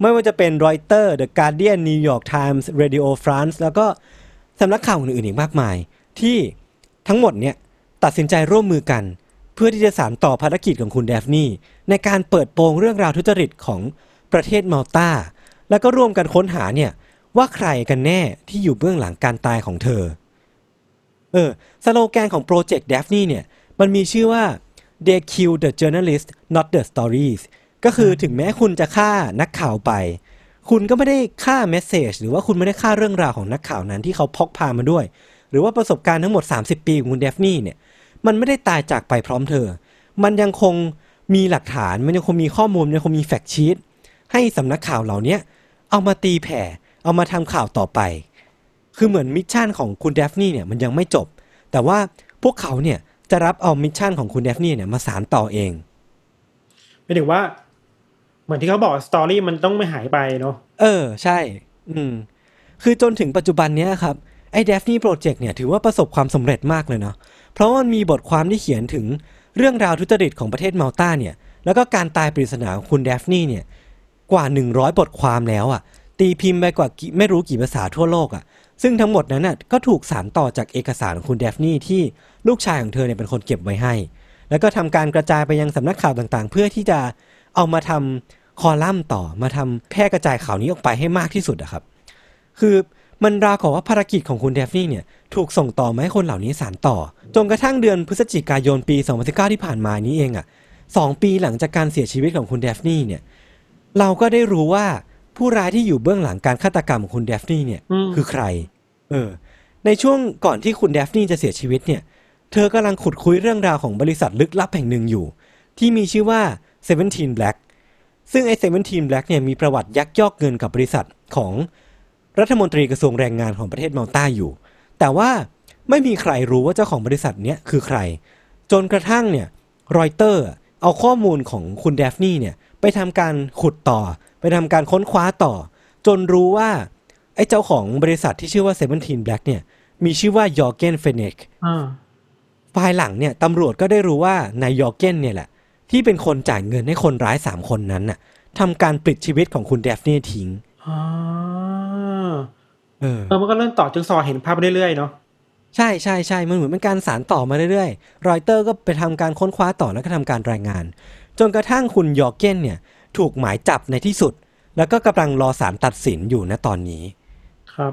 ไม่ว่าจะเป็น Reuters, The Guardian, New York Times, Radio France แล้วก็สำนักข่าวอื่นๆอีกมากมายที่ทั้งหมดเนี่ยตัดสินใจร่วมมือกันเพื่อที่จะสานต่อภารกิจของคุณ Daphne ในการเปิดโปงเรื่องราวทุจริตของประเทศมัลตาแล้วก็ร่วมกันค้นหาเนี่ยว่าใครกันแน่ที่อยู่เบื้องหลังการตายของเธอสโลแกนของโปรเจกต์ Daphne เนี่ยมันมีชื่อว่า They kill the journalist not the stories ก็คือถึงแม้คุณจะฆ่านักข่าวไปคุณก็ไม่ได้ฆ่าเมสเสจหรือว่าคุณไม่ได้ฆ่าเรื่องราวของนักข่าวนั้นที่เขาพกพามาด้วยหรือว่าประสบการณ์ทั้งหมด30ปีของคุณ Daphne เนี่ยมันไม่ได้ตายจากไปพร้อมเธอมันยังคงมีหลักฐานมันยังคงมีข้อมูลยังคงมีแฟกชีทให้สำนักข่าวเหล่านี้เอามาตีแผ่เอามาทำข่าวต่อไปคือเหมือนมิชชั่นของคุณเดฟนี่เนี่ยมันยังไม่จบแต่ว่าพวกเขาเนี่ยจะรับเอามิชชั่นของคุณเดฟนี่เนี่ยมาสานต่อเองไม่ถึงว่าเหมือนที่เขาบอกสตอรี่มันต้องไม่หายไปเนาะใช่คือจนถึงปัจจุบันเนี้ยครับไอ้เดฟนี่โปรเจกต์เนี่ยถือว่าประสบความสำเร็จมากเลยเนาะเพราะมันมีบทความที่เขียนถึงเรื่องราวทุจริตของประเทศมัลตาเนี่ยแล้วก็การตายปริศนาของคุณเดฟนี่เนี่ยกว่า100บทความแล้วอ่ะตีพิมพ์ไปกว่าไม่รู้กี่ภาษาทั่วโลกอ่ะซึ่งทั้งหมดนั้นน่ะก็ถูกสานต่อจากเอกสารของคุณเดฟนี่ที่ลูกชายของเธอเนี่ยเป็นคนเก็บไว้ให้แล้วก็ทำการกระจายไปยังสำนักข่าวต่างๆเพื่อที่จะเอามาทำคอลัมน์ต่อมาทำแพร่กระจายข่าวนี้ออกไปให้มากที่สุดอะครับคือมันราวกับว่าภารกิจของคุณเดฟนี่เนี่ยถูกส่งต่อมาให้คนเหล่านี้สานต่อจนกระทั่งเดือนพฤศจิกายนปี2019ที่ผ่านมานี้เองอ่ะ2 ปีหลังจากการเสียชีวิตของคุณเดฟนี่เนี่ยเราก็ได้รู้ว่าผู้ร้ายที่อยู่เบื้องหลังการฆาตกรรมของคุณเดฟนี่เนี่ยคือใครในช่วงก่อนที่คุณเดฟนี่จะเสียชีวิตเนี่ยเธอกำลังขุดคุยเรื่องราวของบริษัทลึกลับแห่งหนึ่งอยู่ที่มีชื่อว่า 17 Black ซึ่งไอ้ 17 Black เนี่ยมีประวัติยักยอกเงินกับบริษัทของรัฐมนตรีกระทรวงแรงงานของประเทศมัลตาอยู่แต่ว่าไม่มีใครรู้ว่าเจ้าของบริษัทเนี้ยคือใครจนกระทั่งเนี่ย Reuters เอาข้อมูลของคุณเดฟนี่เนี่ยไปทำการขุดต่อไปทำการค้นคว้าต่อจนรู้ว่าไอ้เจ้าของบริษัทที่ชื่อว่า 17 Black เนี่ยมีชื่อว่ายอร์เกนเฟเนกภายหลังเนี่ยตำรวจก็ได้รู้ว่านายยอร์เกนเนี่ยแหละที่เป็นคนจ่ายเงินให้คนร้าย3คนนั้นน่ะทำการปลิดชีวิตของคุณเดฟนี่ทิ้งมันก็เริ่มต่อจึงสอเห็นภาพเรื่อยๆเนาะใช่ๆๆมันเหมือนเป็นการสานต่อมาเรื่อยๆรอยเตอร์ก็ไปทำการค้นคว้าต่อแล้วก็ทำการรายงานจนกระทั่งคุณยอร์เกนเนี่ยถูกหมายจับในที่สุดแล้วก็กำลังรอศาลตัดสินอยู่นะตอนนี้ครับ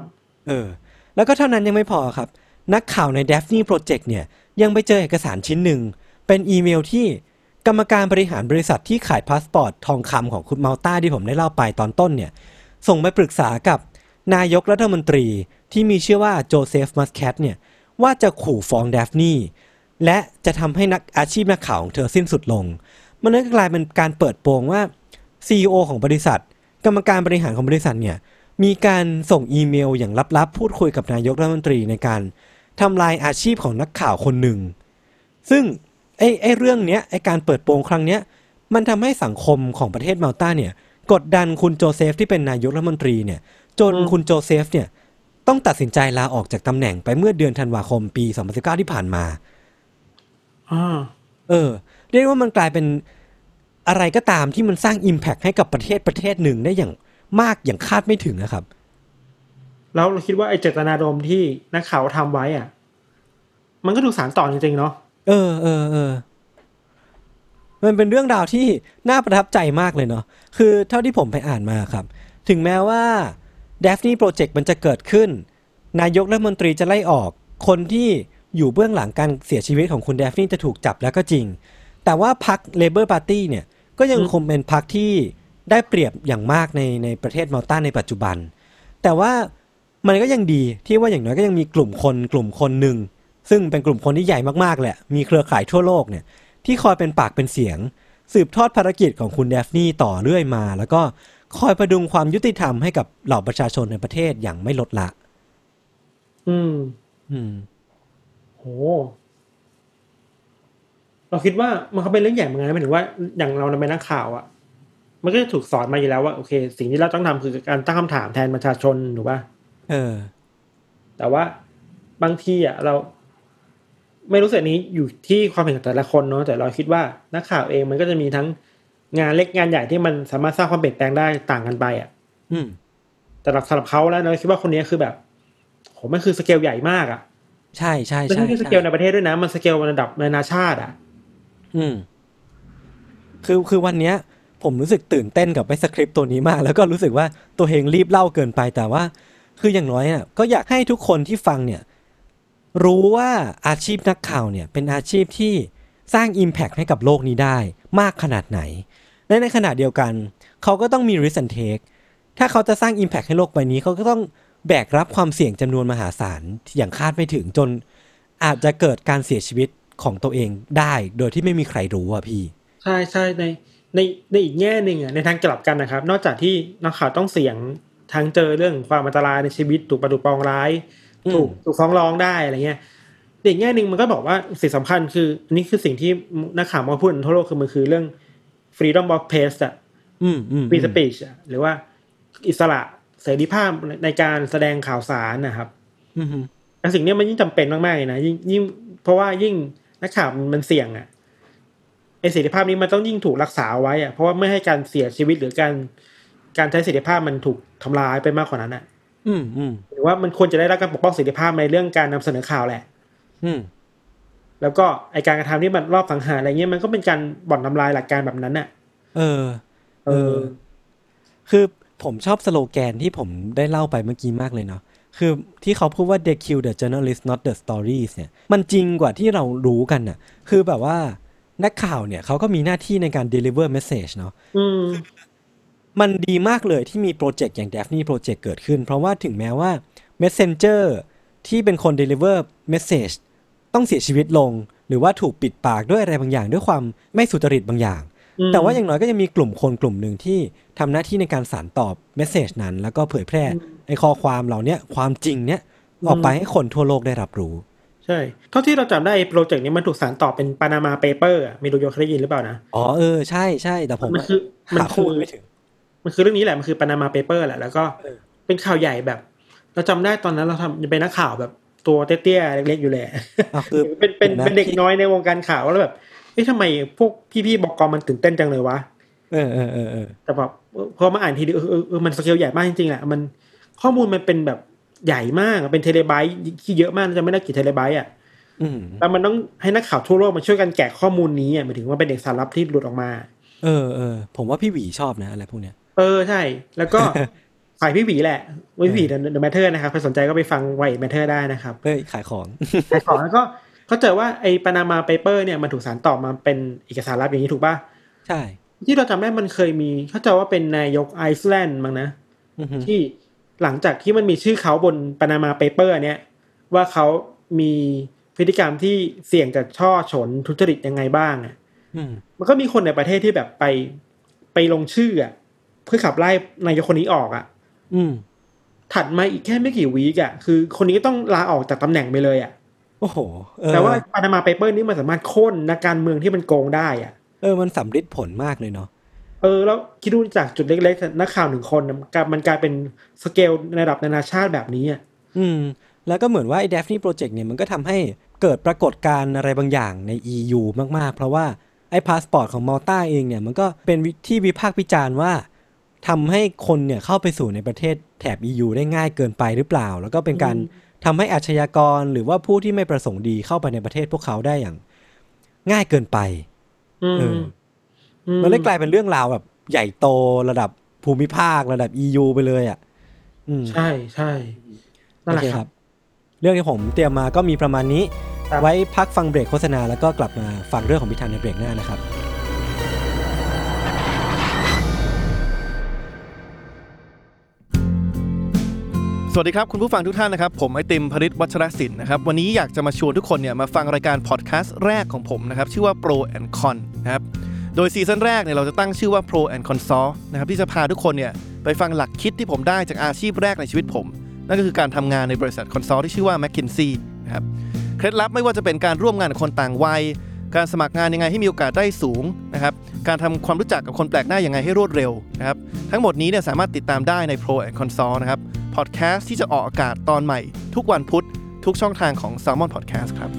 แล้วก็เท่านั้นยังไม่พอครับนักข่าวใน Daphne Project เนี่ยยังไปเจอเอกสารชิ้นหนึ่งเป็นอีเมลที่กรรมการบริหารบริษัทที่ขายพาสปอร์ตทองคำของคุณมัลตาที่ผมได้เล่าไปตอนต้นเนี่ยส่งไปปรึกษากับนายกรัฐมนตรีที่มีชื่อว่าโจเซฟมัสแคทเนี่ยว่าจะขู่ฟ้อง Daphne และจะทำให้นักอาชีพนักข่าวของเธอสิ้นสุดลงมันก็กลายเป็นการเปิดโปงว่า CEO ของบริษัทกรรมการบริหารของบริษัทเนี่ยมีการส่งอีเมลอย่างลับๆพูดคุยกับนายกรัฐมนตรีในการทำลายอาชีพของนักข่าวคนหนึ่งซึ่งไอ้เรื่องเนี้ยไอ้การเปิดโปงครั้งเนี้ยมันทำให้สังคมของประเทศมัลตาเนี่ยกดดันคุณโจเซฟที่เป็นนายกรัฐมนตรีเนี่ยจนคุณโจเซฟเนี่ยต้องตัดสินใจลาออกจากตำแหน่งไปเมื่อเดือนธันวาคมปี2019ที่ผ่านมาเรียกว่ามันกลายเป็นอะไรก็ตามที่มันสร้าง impact ให้กับประเทศหนึ่งได้อย่างมากอย่างคาดไม่ถึงนะครับแล้วเราคิดว่าไอ้เจตนารมณ์ที่นักข่าวทำไว้อ่ะมันก็ถูกสานต่อจริงๆเนาะ มันเป็นเรื่องราวที่น่าประทับใจมากเลยเนาะคือเท่าที่ผมไปอ่านมาครับถึงแม้ว่า Daphne Project มันจะเกิดขึ้นนายกรัฐมนตรีจะไล่ออกคนที่อยู่เบื้องหลังการเสียชีวิตของคุณ Daphne จะถูกจับแล้วก็จริงแต่ว่าพรรค Labour Party เนี่ยก็ยังคงเป็นพรรคที่ได้เปรียบอย่างมากในประเทศมัลตาในปัจจุบันแต่ว่ามันก็ยังดีที่ว่าอย่างน้อยก็ยังมีกลุ่มคนนึงซึ่งเป็นกลุ่มคนที่ใหญ่มากๆแหละมีเครือข่ายทั่วโลกเนี่ยที่คอยเป็นปากเป็นเสียงสืบทอดภารกิจของคุณแดฟนี่ต่อเรื่อยมาแล้วก็คอยประดุงความยุติธรรมให้กับเหล่าประชาชนในประเทศอย่างไม่ลดละโหเราคิดว่ามันก็เป็นเรื่องใหญ่เหมือนกันนะหมายถึงว่าอย่างเราเป็นนักข่าวอ่ะมันก็ถูกสอนมาอยู่แล้วว่าโอเคสิ่งที่เราต้องทำคือการตั้งคำถามแทนประชาชนถูกป่ะแต่ว่าบางทีอ่ะเราไม่รู้สึกนี้อยู่ที่ความเห็นของแต่ละคนเนาะแต่เราคิดว่านักข่าวเองมันก็จะมีทั้งงานเล็กงานใหญ่ที่มันสามารถสร้างความเปลี่ยนแปลงได้ต่างกันไปอ่ะแต่สำหรับเขาแล้วเราคิดว่าคนนี้คือแบบโหมันคือสเกลใหญ่มากอ่ะใช่ๆๆไม่ใช่สเกลในประเทศด้วยนะมันสเกลระดับนานาชาติอ่ะคือวันเนี้ยผมรู้สึกตื่นเต้นกับไอ้สคริปต์ตัวนี้มากแล้วก็รู้สึกว่าตัวเองรีบเล่าเกินไปแต่ว่าคืออย่างน้อยน่ะก็อยากให้ทุกคนที่ฟังเนี่ยรู้ว่าอาชีพนักข่าวเนี่ยเป็นอาชีพที่สร้าง impact ให้กับโลกนี้ได้มากขนาดไหนและในขณะเดียวกันเขาก็ต้องมี risk and take ถ้าเขาจะสร้าง impact ให้โลกใบนี้เขาก็ต้องแบกรับความเสี่ยงจำนวนมหาศาลอย่างคาดไม่ถึงจนอาจจะเกิดการเสียชีวิตของตัวเองได้โดยที่ไม่มีใครรู้อ่ะพี่ใช่ๆในอีกแง่นึงอ่ะในทางกลับกันนะครับนอกจากที่นักข่าวต้องเสี่ยงทั้งเจอเรื่องความอันตรายในชีวิตถูกประดุปองร้ายถูกฟ้องร้องได้อะไรเงี้ยอีกแง่นึงมันก็บอกว่าสิ่งสำคัญคือนี่คือสิ่งที่นักข่าวมาพูดทั่วโลกคือมันคือเรื่อง freedom of press อ่ะfree speech อ่ะหรือว่าอิสระเสรีภาพในการแสดงข่าวสารนะครับแล้วสิ่งนี้มันยิ่งจำเป็นมากๆนะยิ่งเพราะว่ายิ่งนักข่าวมันเสี่ยงอ่ะไอเสรีภาพนี้มันต้องยิ่งถูกรักษาไว้อ่ะเพราะว่าไม่ให้การเสียชีวิตหรือการใช้เสรีภาพมันถูกทำลายไปมากกว่านั้นอ่ะหรือว่ามันควรจะได้รับการปกป้องเสรีภาพในเรื่องการนำเสนอข่าวแหละแล้วก็ไอการกระทำที่มันรอบสังหารอะไรเงี้ยมันก็เป็นการบ่อนทำลายหลักการแบบนั้นอ่ะคือผมชอบสโลแกนที่ผมได้เล่าไปเมื่อกี้มากเลยเนาะคือที่เขาพูดว่า they kill the journalists not the stories เนี่ยมันจริงกว่าที่เรารู้กันน่ะคือแบบว่านักข่าวเนี่ยเขาก็มีหน้าที่ในการ deliver message เนาะมันดีมากเลยที่มีโปรเจกต์อย่าง Daphne Project เกิดขึ้นเพราะว่าถึงแม้ว่า messenger ที่เป็นคน deliver message ต้องเสียชีวิตลงหรือว่าถูกปิดปากด้วยอะไรบางอย่างด้วยความไม่สุจริตบางอย่างแต่ว่าอย่างน้อยก็จะมีกลุ่มคนกลุ่มหนึ่งที่ทำหน้าที่ในการสานต่อเมสเสจนั้นแล้วก็เผยแพร่ไอ้ข้อความเหล่านี้ความจริงเนี้ยออกไปให้คนทั่วโลกได้รับรู้ใช่เท่าที่เราจำได้โปรเจกต์นี้มันถูกสานต่อเป็นปานามาเปเปอร์มีดูโยเคยได้ยินหรือเปล่านะใช่ใช่แต่ผมมันคือเรื่องนี้แหละมันคือปานามาเปเปอร์แหละแล้วก็เป็นข่าวใหญ่แบบเราจำได้ตอนนั้นเราทำเป็นนักข่าวแบบตัวเตี้ยๆเล็กๆอยู่แหละคือเป็นเด็กน้อยในวงการข่าวแล้วแบบทำไมพวกพี่ๆบก.มันตื่นเต้นจังเลยวะแต่แบบพอมาอ่านทีดีมันสเกลใหญ่มากจริงๆแหละมันข้อมูลมันเป็นแบบใหญ่มากเป็นเทเลไบต์ที่เยอะมากจะไม่ได้กี่เทเลไบต์อ่ะแล้วมันต้องให้นักข่าวทั่วโลกมาช่วยกันแกะข้อมูลนี้หมายถึงว่าเป็นเอกสารลับที่หลุดออกมาผมว่าพี่หวีชอบนะอะไรพวกเนี้ยใช่แล้วก็ขายพี่หวีแหละพี่หวีเดอะแมทเทอร์นะครับใครสนใจก็ไปฟังไวแมทเทอร์ได้นะครับขายของแล้วก็เข้าใจว่าไอ้ปานามาเปเปอร์เนี่ยมันถูกสารต่อมาเป็นเอกสารลับอย่างนี้ถูกป่ะใช่ที่เราจำได้มันเคยมีเข้าใจว่าเป็นนายกไอซ์แลนด์มั้งนะที่หลังจากที่มันมีชื่อเขาบนปานามาเปเปอร์เนี่ยว่าเขามีพฤติกรรมที่เสี่ยงกับช่อฉนทุจริตยังไงบ้างอ่ะมันก็มีคนในประเทศที่แบบไปลงชื่ออ่ะเพื่อขับไล่นายกคนนี้ออกอ่ะถัดมาอีกแค่ไม่กี่วีคอ่ะคือคนนี้ต้องลาออกจากตำแหน่งไปเลยอ่ะโอ้โหแต่ว่าปานามาเปเปอร์นี่มันสามารถโค่นนักการเมืองที่มันโกงได้อ่ะมันสำลิดผลมากเลยเนาะแล้วคิดดูจากจุดเล็กๆนักข่าวหนึ่งคนมันกลายเป็นสเกลระดับนานาชาติแบบนี้อ่ะแล้วก็เหมือนว่าไอ้ Daphne Project เนี่ยมันก็ทำให้เกิดปรากฏการณ์อะไรบางอย่างใน EU มากๆเพราะว่าไอ้พาสปอร์ตของมัลตาเองเนี่ยมันก็เป็นที่วิพากษ์วิจารณ์ว่าทำให้คนเนี่ยเข้าไปสู่ในประเทศแถบ EU ได้ง่ายเกินไปหรือเปล่าแล้วก็เป็นการทำให้อาชญากรหรือว่าผู้ที่ไม่ประสงค์ดีเข้าไปในประเทศพวกเขาได้อย่าง ง่ายเกินไปมันเลยกลายเป็นเรื่องราวแบบใหญ่โตระดับภูมิภาคระดับ EU ไปเลยอ่ะใช่ใช่นั่นแหละครับเรื่องที่ผมเตรียมมาก็มีประมาณนี้ไว้พักฟังเบรกโฆษณาแล้วก็กลับมาฟังเรื่องของพิธานในเบรกหน้านะครับสวัสดีครับคุณผู้ฟังทุกท่านนะครับผมไอติมภริษวัชรศิลป์นะครับวันนี้อยากจะมาชวนทุกคนเนี่ยมาฟังรายการพอดแคสต์แรกของผมนะครับชื่อว่า Pro and Con นะครับโดยซีซั่นแรกเนี่ยเราจะตั้งชื่อว่า Pro and Consult นะครับที่จะพาทุกคนเนี่ยไปฟังหลักคิดที่ผมได้จากอาชีพแรกในชีวิตผมนั่นก็คือการทำงานในบริษัท Consult ที่ชื่อว่า McKinsey นะครับเคล็ดลับไม่ว่าจะเป็นการร่วมงานกับคนต่างวัยการสมัครงานยังไงให้มีโอกาสได้สูงนะครับการทำความรู้จักกับคนแปลกหน้ายังไงให้รวดเร็วนะครับทั้งหมดนี้เนี่ยสามารถติดตามได้ใน Pro and Consult นะครับพอดแคสต์ที่จะออกอากาศตอนใหม่ทุกวันพุธทุกช่องทางของ Salmon Podcast ครับ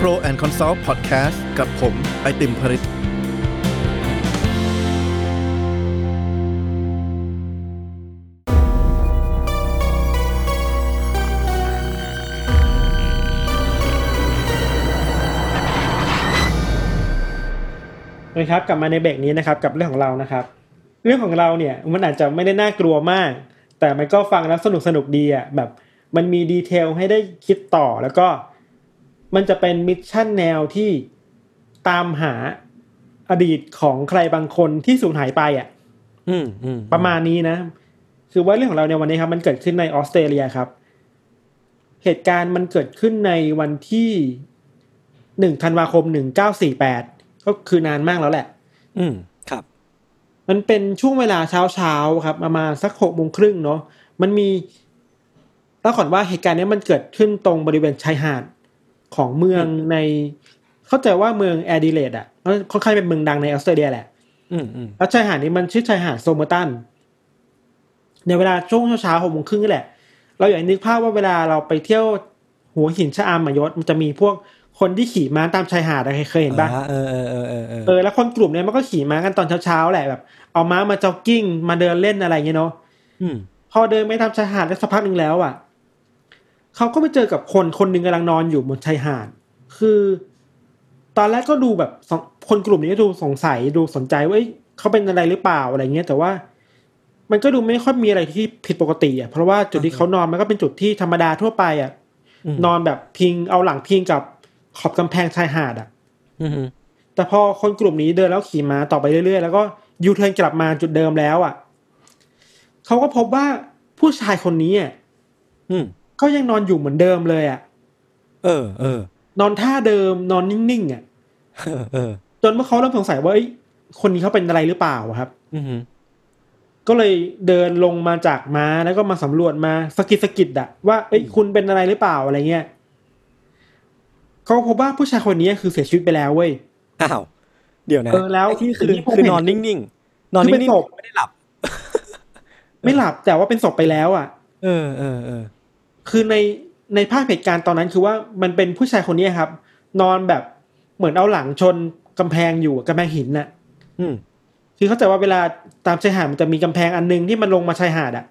Pro and Consult Podcast กับผมไอติมภริษครับกลับมาในเบรกนี้นะครับกับเรื่องของเรานะครับเรื่องของเราเนี่ยมันอาจจะไม่ได้น่ากลัวมากแต่มันก็ฟังแล้วสนุกดีอ่ะแบบมันมีดีเทลให้ได้คิดต่อแล้วก็มันจะเป็นมิชชั่นแนวที่ตามหาอดีตของใครบางคนที่สูญหายไปอ่ะประมาณนี้นะคือว่าเรื่องของเราในวันนี้ครับมันเกิดขึ้นในออสเตรเลียครับเหตุการณ์มันเกิดขึ้นในวันที่1ธันวาคม1948ก็คือนานมากแล้วแหละครับมันเป็นช่วงเวลาเช้าครับประมาณสัก 6:30 น.เนาะมันมีต้องขอว่าเหตุการณ์นี้มันเกิดขึ้นตรงบริเวณชายหาดของเมืองในเข้าใจว่าเมืองแอดิเลดอ่ะค่อนข้างเป็นเมืองดังในออสเตรเลียแหละแล้วชายหาดนี้มันชื่อชายหาดโซเมอร์ตันในเวลาช่วงเช้า 6:30 น.นี่แหละเราอย่างนึกภาพว่าเวลาเราไปเที่ยวหัวหินชะอำมายศมันจะมีพวกคนที่ขี่ม้าตามชายหาดเคยเห็นป่ะแล้วคนกลุ่มนี้มันก็ขี่ม้ากันตอนเช้าๆแหละแบบเอาม้ามาจ็อกกิ้งมาเดินเล่นอะไรอย่างเงี้ยเนาะพอเดินไปตามชายหาดได้สักพักนึงแล้วอ่ะเขาก็ไปเจอกับคนนึงกำลังนอนอยู่บนชายหาดคือตอนแรกก็ดูแบบคนกลุ่มนี้ดูสงสัยดูสนใจว่าเขาเป็นอะไรหรือเปล่าอะไรเงี้ยแต่ว่ามันก็ดูไม่ค่อยมีอะไรที่ผิดปกติอ่ะเพราะว่าจุดที่เขานอนมันก็เป็นจุดที่ธรรมดาทั่วไปอ่ะนอนแบบพิงเอาหลังพิงกับขอบกำแพงชายหาดอ่ะแต่พอคนกลุ่มนี้เดินแล้วขี่ม้าต่อไปเรื่อยๆแล้วก็ยูเทิร์นกลับมาจุดเดิมแล้วอ่ะเขาก็พบว่าผู้ชายคนนี้อ่ะก็ยังนอนอยู่เหมือนเดิมเลยอ่ะนอนท่าเดิมนอนนิ่งๆอ่ะจนเมื่อเขาเริ่มสงสัยว่าคนนี้เขาเป็นอะไรหรือเปล่าครับก็เลยเดินลงมาจากม้าแล้วก็มาสำรวจมาสะกิดอ่ะว่าคุณเป็นอะไรหรือเปล่าอะไรเงี้ยเขาพบว่าผู้ชายคนนี้คือเสียชีวิตไปแล้วเว้ยอ้าวเดี๋ยวนะแล้วที่คือนอนนิ่งๆนอนนิ่งๆเป็นศพไม่ได้หลับไม่หลับแต่ว่าเป็นศพไปแล้วอ่ะคือในภาพเหตุการณ์ตอนนั้นคือว่ามันเป็นผู้ชายคนนี้ครับนอนแบบเหมือนเอาหลังชนกำแพงอยู่กำแพงหินน่ะคือเข้าใจว่าเวลาตามชายหาดมันจะมีกำแพงอันนึงที่มันลงมาชายหาดอ่ะ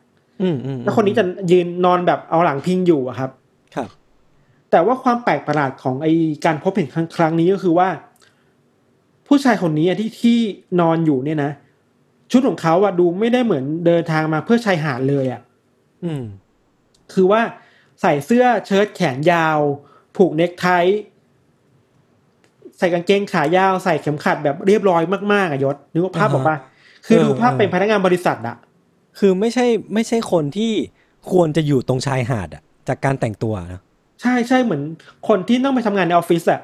แล้วคนนี้จะยืนนอนแบบเอาหลังพิงอยู่อ่ะครับแต่ว่าความแปลกประหลาดของไอ้การพบเห็นครั้งนี้ก็คือว่าผู้ชายคนนี้ที่นอนอยู่เนี่ยนะชุดของเขาอะดูไม่ได้เหมือนเดินทางมาเพื่อชายหาดเลยอะคือว่าใส่เสื้อเชิ้ตแขนยาวผูกเน็กไทใส่กางเกงขายาวใส่เข็มขัดแบบเรียบร้อยมากๆอะยศนึกว่าภาพบอกว่าคือดูภาพเป็นพนักงานบริษัทอะคือไม่ใช่คนที่ควรจะอยู่ตรงชายหาดอะจากการแต่งตัวนะใช่ๆเหมือนคนที่ต้องไปทำงานในออฟฟิศอ่ะ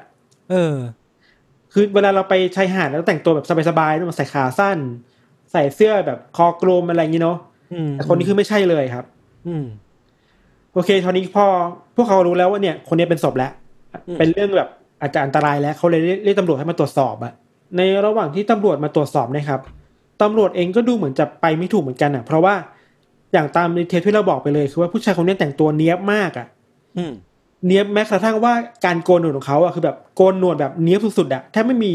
คือเวลาเราไปชายหาดแล้วแต่งตัวแบบสบายๆต้องใส่ขาสั้นใส่เสื้อแบบคอกลมอะไรอย่างงี้เนาะแต่คนนี้คือไม่ใช่เลยครับโอเคตอนนี้พอพวกเขารู้แล้วว่าเนี่ยคนนี้เป็นศพแล้วเป็นเรื่องแบบอาจจะอันตรายแล้วเขาเลยเรียกตำรวจให้มาตรวจสอบอ่ะในระหว่างที่ตำรวจมาตรวจสอบนะครับตำรวจเองก็ดูเหมือนจะไปไม่ถูกเหมือนกันอ่ะเพราะว่าอย่างตามในเทปที่เราบอกไปเลยคือว่าผู้ชายคนนี้แต่งตัวเนี้ยบมากอ่ะเนี้ยแม้กระทั่งว่าการโกนหนวดของเขาอะคือแบบโกนหนวดแบบเนี้ยสุดๆอะแทบไม่มี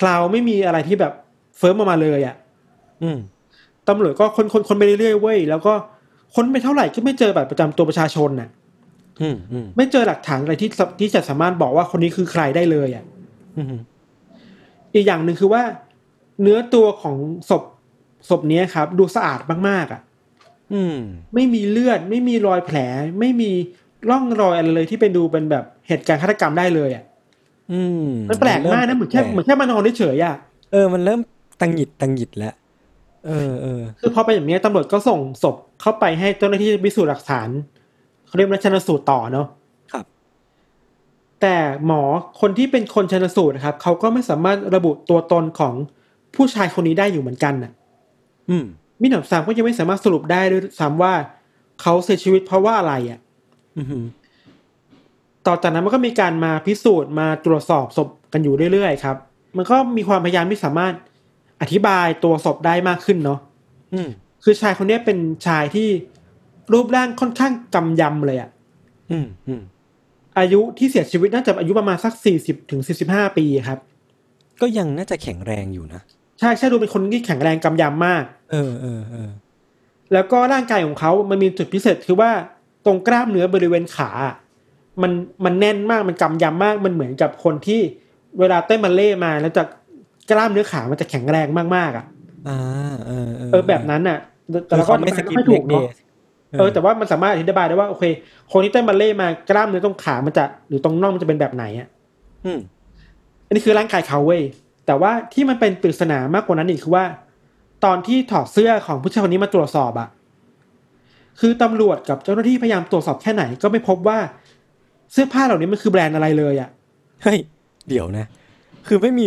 คราวไม่มีอะไรที่แบบเฟิร์มออกมาเลยอะตำรวจก็ค้นไปเรื่อยๆเว้ยแล้วก็ค้นไปเท่าไหร่ก็ไม่เจอบัตรประจำตัวประชาชนน่ะ ไม่เจอหลักฐานอะไรที่จะสามารถบอกว่าคนนี้คือใครได้เลยอ่ะอีกอย่างหนึ่งคือว่าเนื้อตัวของศพนี้ครับดูสะอาดมากๆอ่ะไม่มีเลือดไม่มีรอยแผลไม่มีร่องรอยอะไรเลยที่เป็นดูเป็นแบบเหตุการณ์ฆาตกรรมได้เลยอ่ะมันแปลกมากนะเหมือนแค่มานอนเฉยๆอ่ะมันเริ่มตังหงิดแล้วคือพอไปอย่างนี้ตำรวจก็ส่งศพเข้าไปให้เจ้าหน้าที่พิสูจน์หลักฐานเขาเรียกว่าชันสูตรต่อเนาะครับแต่หมอคนที่เป็นคนชันสูตรนะครับเขาก็ไม่สามารถระบุตัวตนของผู้ชายคนนี้ได้อยู่เหมือนกันน่ะมิหนำซ้ำก็ยังไม่สามารถสรุปได้ด้วยซ้ำว่าเขาเสียชีวิตเพราะว่าอะไรอ่ะต่อจากนั้นมันก็มีการมาพิสูจน์มาตรวจสอบศพกันอยู่เรื่อยๆครับมันก็มีความพยายามที่สามารถอธิบายตัวศพได้มากขึ้นเนาะคือชายคนนี้เป็นชายที่รูปร่างค่อนข้างกำยำเลยอ่ะอายุที่เสียชีวิตน่าจะอายุประมาณสัก 40-45 ปีครับก็ยังน่าจะแข็งแรงอยู่นะใช่ดูเป็นคนที่แข็งแรงกำยำมากแล้วก็ร่างกายของเขามันมีจุดพิเศษคือว่าตรงกล้ามเนื้อบริเวณขามันแน่นมากมันกำยำมากมันเหมือนกับคนที่เวลาเต้นบัลเล่ต์มาแล้วจะกล้ามเนื้อขามันจะแข็งแรงมากๆอ่ะแบบนั้นน่ะแต่เราก็ไม่ถูกเนาะแต่ว่ามันสามารถอธิบายได้ว่าโอเคคนที่เต้นบัลเล่ต์มากล้ามเนื้อตรงขามันจะหรือตรงน่องมันจะเป็นแบบไหนอ่ะอันนี้คือร่างกายเขาเว้ยแต่ว่าที่มันเป็นปริศนามากกว่านั้นอีกคือว่าตอนที่ถอดเสื้อของผู้ชายคนนี้มาตรวจสอบอ่ะคือตำรวจกับเจ้าหน้าที่พยายามตรวจสอบแค่ไหนก็ไม่พบว่าเสื้อผ้าเหล่านี้มันคือแบรนด์อะไรเลยอ่ะเฮ้ยเดี๋ยวนะคือไม่มี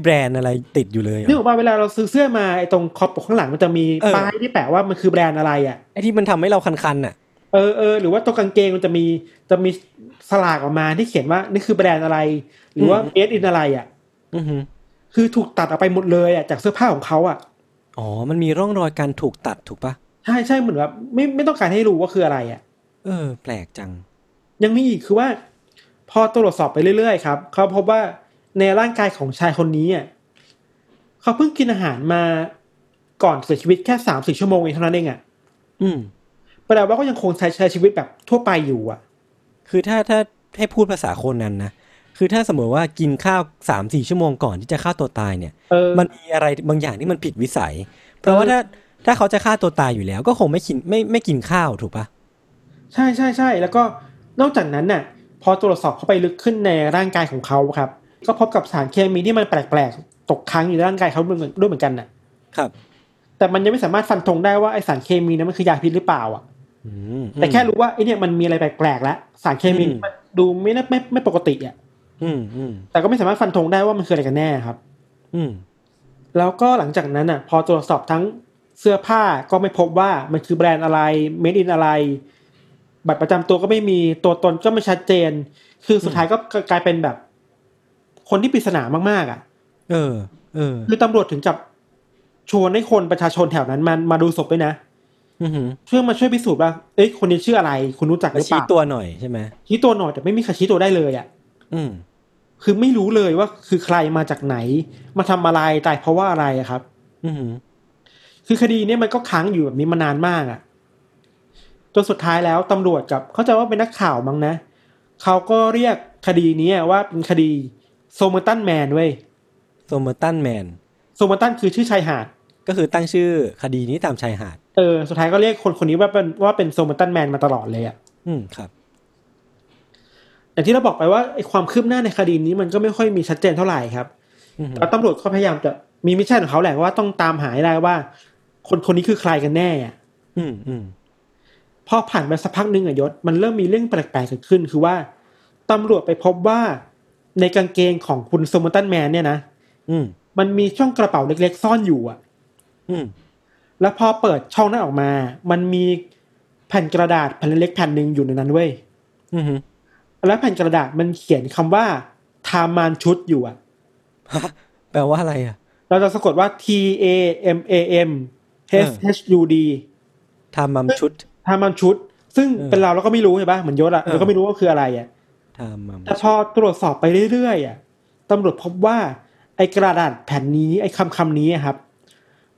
แบรนด์อะไรติดอยู่เลยนึกออกป่ะเวลาเราซื้อเสื้อมาไอ้ตรงขอบปกข้างหลังมันจะมีป้ายที่แปะว่ามันคือแบรนด์อะไรอ่ะไอ้ที่มันทำให้เราคันๆน่ะหรือว่าตรงกางเกงมันจะมีสลากออกมาที่เขียนว่านี่คือแบรนด์อะไรหรือว่า made in อะไรอ่ะคือถูกตัดออกไปหมดเลยอ่ะจากเสื้อผ้าของเขาอ่ะอ๋อมันมีร่องรอยการถูกตัดถูกป่ะใช่ๆเหมือนแบบไม่ต้องการให้รู้ว่าคืออะไรอ่ะแปลกจังยังมีอีกคือว่าพอตรวจสอบไปเรื่อยๆครับเขาพบว่าในร่างกายของชายคนนี้อ่ะเขาเพิ่งกินอาหารมาก่อนเสียชีวิตแค่ 3-4 ชั่วโมงเองเท่านั้นเองอ่ะแปลว่าก็ยังคงใช้ชีวิตแบบทั่วไปอยู่อ่ะคือถ้าให้พูดภาษาคนนั้นนะคือถ้าสมมติว่ากินข้าว 3-4 ชั่วโมงก่อนที่จะฆ่าตัวตายเนี่ยมันมีอะไรบางอย่างที่มันผิดวิสัยเพราะว่าถ้าเขาจะฆ่าตัวตายอยู่แล้วก็คงไม่กินข้าวถูกปะใช่ๆๆแล้วก็นอกจากนั้นน่ะพอตรวจสอบเข้าไปลึกขึ้นในร่างกายของเขาครับก็พบกับสารเคมีที่มันแปลกๆตกค้างอยู่ในร่างกายเขาด้วยเหมือนกันน่ะครับแต่มันยังไม่สามารถฟันธงได้ว่าไอสารเคมีนั้นมันคือยาพิษหรือเปล่าอ่ะแต่แค่รู้ว่าไอเนี่ยมันมีอะไรแปลกๆแล้วสารเคมีมันดูไม่ปกติอ่ะแต่ก็ไม่สามารถฟันธงได้ว่ามันคืออะไรกันแน่ครับแล้วก็หลังจากนั้นน่ะพอตรวจสอบทั้งเสื้อผ้าก็ไม่พบว่ามันคือแบรนด์อะไร made in อะไรบัตรประจำตัวก็ไม่มีตัวตนก็ไม่ชัดเจนคือสุดท้ายก็กลายเป็นแบบคนที่ปริศนามากๆอ่ะคือตำรวจถึงจับชวนให้คนประชาชนแถวนั้นมาดูศพด้วยนะเพื่อมาช่วยพิสูจน์ว่าเอ้ยคนนี้ชื่ออะไรคุณรู้จักหรือเปล่าชี้ตัวหน่อยใช่ไหมชี้ตัวหน่อยแต่ไม่มีใครชี้ตัวได้เลยอ่ะคือไม่รู้เลยว่าคือใครมาจากไหนมาทำอะไรตายเพราะว่าอะไรอะครับคือคดีเนี่ยมันก็ค้างอยู่แบบนี้มานานมากอ่ะจนสุดท้ายแล้วตำรวจกับเข้าใจว่าเป็นนักข่าวมั้งนะเขาก็เรียกคดีนี้ว่าเป็นคดีโซเมอร์ตันแมนเว้ยโซเมอร์ตันแมนโซเมอร์ตันคือชื่อชายหาดก็คือตั้งชื่อคดีนี้ตามชายหาดสุดท้ายก็เรียกคนนี้ว่าเป็นโซเมอร์ตันแมนมาตลอดเลยอ่ะครับแต่ที่เราบอกไปว่าไอ้ความคืบหน้าในคดีนี้มันก็ไม่ค่อยมีชัดเจนเท่าไหร่ครับแล้วตำรวจก็พยายามจะมีมิชชั่นของเขาแหละว่าต้องตามหาให้ได้ว่าคนนี้คือใครกันแน่อ่ะพอผ่านไปสักพักนึงอ่ะยศมันเริ่มมีเรื่องแปลกๆเกิดขึ้นคือว่าตำรวจไปพบว่าในกางเกงของคุณโซเมอร์ตันแมนเนี่ยนะมันมีช่องกระเป๋าเล็กๆซ่อนอยู่อ่ะแล้วพอเปิดช่องนั้นออกมามันมีแผ่นกระดาษแผ่นเล็กๆแผ่นนึงอยู่ในนั้นเว้ยแล้วแผ่นกระดาษมันเขียนคำว่าทามานชุดอยู่อ่ะแปลว่าอะไรอ่ะเราจะสะกดว่า TAMANHUD ทามานชุดซึ่งเป็นเราก็ไม่รู้ใช่ป่ะเหมือนยศอ่ะเราก็ไม่รู้ว่าคืออะไรอ่ะแต่พอตรวจสอบไปเรื่อยๆอ่ะตำรวจพบว่าไอ้กระดาษแผ่นนี้ไอ้คำนี้ครับ